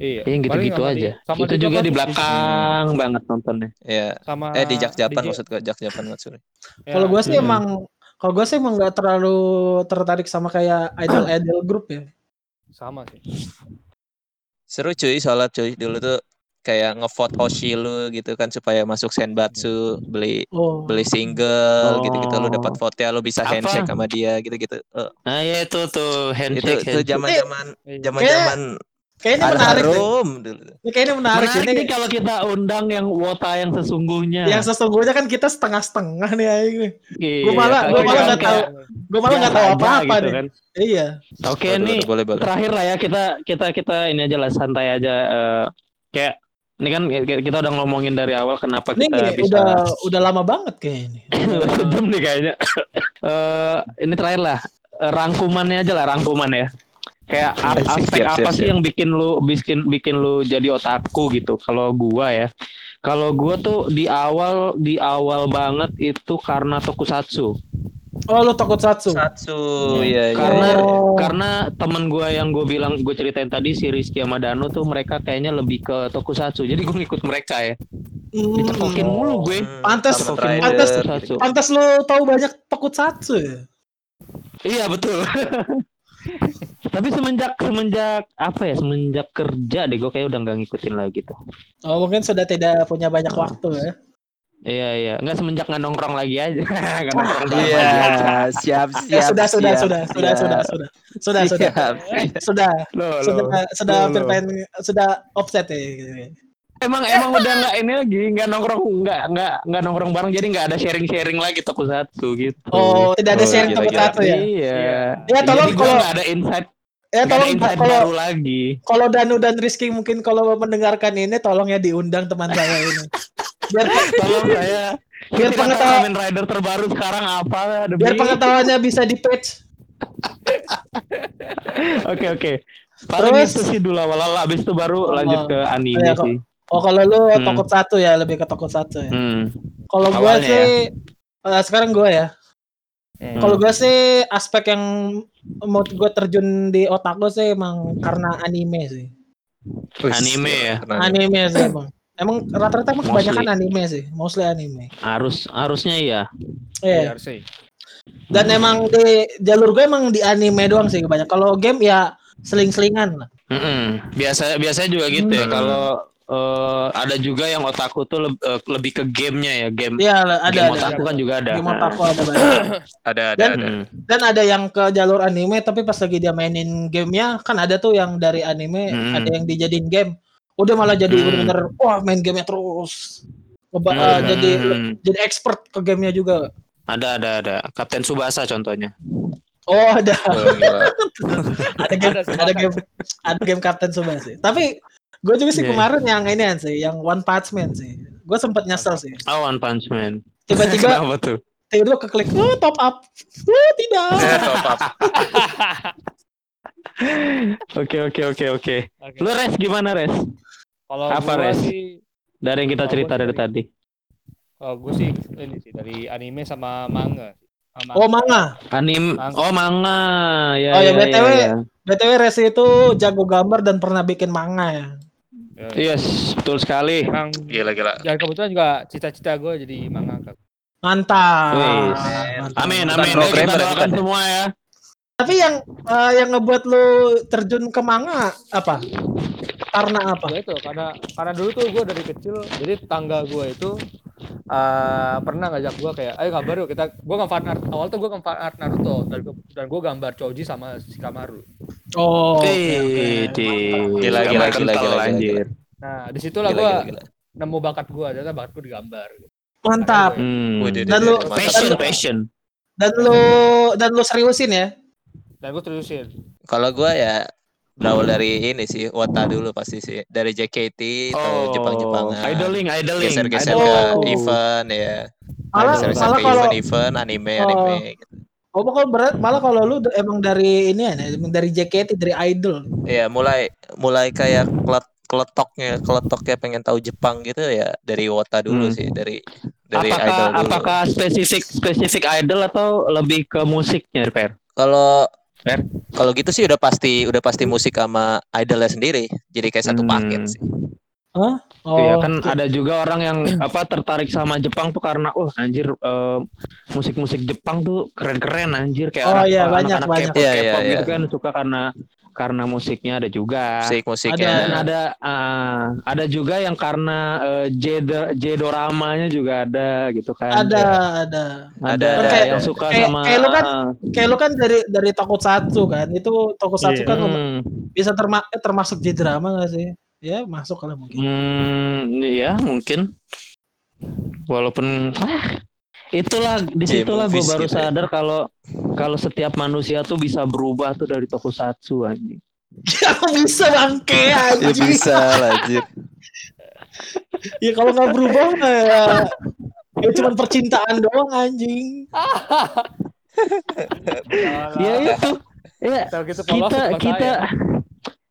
Iya, yang gitu-gitu aja. Di, itu juga di belakang di banget nontonnya. Iya. Sama eh di Jak-Japan maksud gue, Jak-Japan maksudnya. Ya. Kalau gue sih hmm. emang kalau gue sih emang enggak terlalu tertarik sama kayak idol-idol grup ya. Sama sih. Seru cuy, soalnya cuy dulu tuh kayak ngevote Oshi lu gitu kan supaya masuk Senbatsu, beli oh. beli single oh. gitu-gitu lu dapat vote ya lu bisa apa? Handshake sama dia gitu-gitu. Oh. Nah, ya itu tuh handshake. Itu zaman-zaman zaman-zaman kayaknya menarik dulu. Kayaknya menarik. Menarik nih kalau kita undang yang wota yang sesungguhnya. Yang sesungguhnya kan kita setengah-setengah nih aing nih. Gue malah gue malah enggak tahu. Gue malah enggak tahu apa-apa gitu nih. Kan. Iya. Oke okay, nih. Boleh, boleh. Terakhir lah ya kita kita kita ini aja lah santai aja uh, kayak ini kan kita udah ngomongin dari awal kenapa ini kita bisa udah udah lama banget kayak ini. Sedem nih kayaknya. Uh, ini terakhir lah rangkumannya aja lah rangkuman ya. Kayak aspek apa sih yang bikin lu bikin bikin lu jadi otaku gitu? Kalau gua ya, kalau gua tuh di awal di awal banget itu karena Tokusatsu. Oh lu Tokusatsu? Tokusatsu, iya. Karena ya, ya. karena teman gua yang gua bilang gua ceritain tadi si Rizky sama Danu tuh mereka kayaknya lebih ke Tokusatsu. Jadi gua ngikut mereka ya. Mm. Ditepokin mulu gue. Pantas, pantas, pantas lu tahu banyak Tokusatsu ya. Iya betul. Tapi semenjak semenjak apa ya semenjak kerja deh gue kayak udah nggak ngikutin lagi tuh. Oh mungkin sudah tidak punya banyak waktu ya. Iya iya, nggak semenjak nggak nongkrong lagi aja. Nggak nongkrong lagi aja. Siap siap. Sudah sudah sudah sudah sudah sudah sudah sudah sudah sudah sudah hampir pengen sudah offset ya. Emang emang udah nggak ini lagi, nggak nongkrong nggak nggak nggak nongkrong bareng, jadi nggak ada sharing sharing lagi Tokusatsu gitu. Oh tidak ada sharing Tokusatsu ya. Iya. Ya tolong kalau nggak ada insight. Ya tolong kalau lagi. Kalau Danu dan Rizky mungkin kalau mendengarkan ini tolong ya diundang teman saya ini. Biar tolong saya biar pengetahuan Kamen Rider terbaru sekarang apa demi... biar pengetahuannya bisa di patch. Oke oke. Paling itu sih dulu awal-awal, abis itu baru oh, lanjut ke anime ya, sih. Oh kalau lu hmm. Tokusatsu ya, lebih ke Tokusatsu ya. Hmm. Kalau gua sih ya. Uh, sekarang gua ya. Hmm. Kalau gue sih aspek yang mau gue terjun di otak gue sih emang karena anime sih. Anime ya. Anime sih emang. Emang rata-rata emang kebanyakan anime sih, mostly anime. Harus harusnya iya. Iya. Yeah. Dan emang di jalur gue emang di anime doang sih kebanyakan. Kalau game ya seling-selingan lah. Mm-hmm. Biasa biasanya juga gitu hmm. ya. Kalau uh, ada juga yang otaku tuh le- uh, lebih ke gamenya ya, game. Iya, ada game ada. Otaku ada. Kan juga ada. Game otaku ada banyak. ada ada dan, ada. Dan ada yang ke jalur anime tapi pas lagi dia mainin gamenya kan ada tuh yang dari anime hmm. ada yang dijadiin game. Udah malah jadi hmm. bener-bener wah main gamenya terus. Ngeba- hmm. uh, jadi jadi expert ke gamenya juga. Ada ada ada. Captain Tsubasa contohnya. Oh ada. ada game ada, ada game ada game Captain Tsubasa. Tapi gue juga sih yeah. kemarin yang ini sih, yang One Punch Man sih. Gue sempet nyesel sih. Oh One Punch Man. Tiba-tiba. Kenapa tuh? Tiba-tiba keklik, oh top up. Oh tidak. Yeah, top up. Oke oke oke oke. Lu Res gimana Res? Kalau apa Res? Sih, dari yang kita cerita dari sih, tadi. Kalau gue sih ini sih dari anime sama manga. Sama oh manga. Anime. Oh manga. Ya, oh ya, ya btw ya. btw Resi itu jago gambar dan pernah bikin manga ya. Yes betul sekali. Emang, gila-gila. Dan kebetulan juga cita-cita gue jadi mangaka. Mantap. Yes. Mantap. Amin amin. Mantap. Kita doakan semua ya. Tapi yang uh, yang ngebuat lu terjun ke manga apa? Karena apa? Itu karena karena dulu tuh gue dari kecil, jadi tetangga gue itu uh, pernah ngajak gue kayak, ayo gambar yuk kita. Gue nge-fan art. Awal tuh gue nge-fan art Naruto dan dan gue gambar Choji sama Shikamaru. Oh. Di gila gila gila gila. Nah, di situlah gue nemu bakat gue, ternyata bakat gue digambar. Mantap. Hmm. Dan lu passion passion. Dan lu dan lu seriusin ya. Dan gue terusin. Kalau gue ya berawal dari ini sih, wata dulu pasti sih. Dari J K T atau oh, Jepang-Jepangan. Idoling, idoling. Geser-geser ke oh. event ya. Malah, geser-geser malah ke kalau, event-event, anime, oh, anime gitu. Oh, malah, malah kalau lu emang dari ini ya, dari J K T, dari idol. Iya, mulai mulai kayak keletoknya, keletoknya pengen tahu Jepang gitu ya dari wata dulu hmm. sih, dari dari apakah, idol dulu. Apakah spesifik spesifik idol atau lebih ke musiknya, Per? Kalau Fair. Kalau gitu sih udah pasti udah pasti musik sama idolnya sendiri, jadi kayak satu paket hmm. sih. Huh? Oh, iya kan okay. Ada juga orang yang apa tertarik sama Jepang tuh karena oh anjir uh, musik-musik Jepang tuh keren-keren anjir kayak oh, iya, banyak, anak-anak banyak. K-pop, yeah, K-pop yeah, gitu yeah. kan suka karena karena musiknya ada juga. Musik-musiknya ada dan ada uh, ada juga yang karena uh, J J doramanya juga ada gitu kan. Ada ya. ada. Ada, ada kayak, yang suka kayak, sama kayak lu kan kayak lu kan dari dari Tokusatsu kan. Itu Tokusatsu yeah. kan hmm. bisa terma- termasuk J drama enggak sih? Ya, masuk kalau mungkin. Hmm, ya mungkin. Walaupun ah. Itulah disitulah yeah, gue baru gitu sadar ya. kalau kalau setiap manusia tuh bisa berubah tuh dari Tokusatsu anjing. Ya bisa bangke anjing. Ya bisa anjir. Ya kalau enggak berubah mah ya, ya cuma percintaan doang anjing. Ya itu. Ya kita kita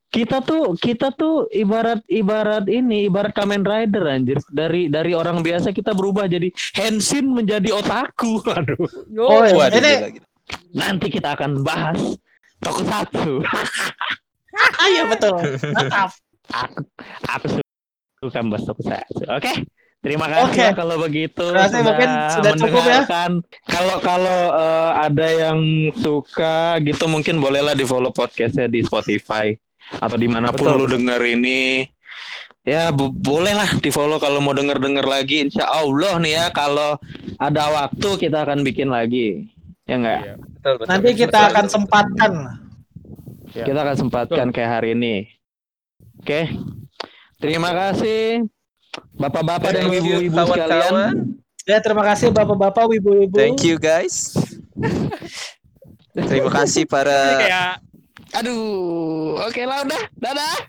kita tuh kita tuh ibarat ibarat ini ibarat Kamen Rider anjir, dari dari orang biasa kita berubah jadi Henshin menjadi otaku. Aduh. Oh, waduh, ini nanti kita akan bahas Tokusatsu. Iya betul. Mantap. Aku aku suka bahas Tokusatsu. Oke. Okay? Terima kasih okay. kalau begitu. Terima kasih mungkin sudah cukup ya. Kalau kalau uh, ada yang suka gitu mungkin bolehlah di follow podcastnya di Spotify atau dimanapun betul. Lu denger ini Ya bo- boleh lah di follow kalau mau denger-denger lagi. Insya Allah nih ya, kalau ada waktu kita akan bikin lagi. Ya enggak? Iya, betul, betul, nanti betul, kita betul, akan betul, sempatkan betul. Kita akan sempatkan betul. Kayak hari ini. Oke okay. Terima kasih Bapak-bapak dan ibu-ibu sekalian. Ya terima kasih Bapak-bapak, ibu-ibu. Thank you guys. Terima kasih para. Aduh, oke lah udah, dadah.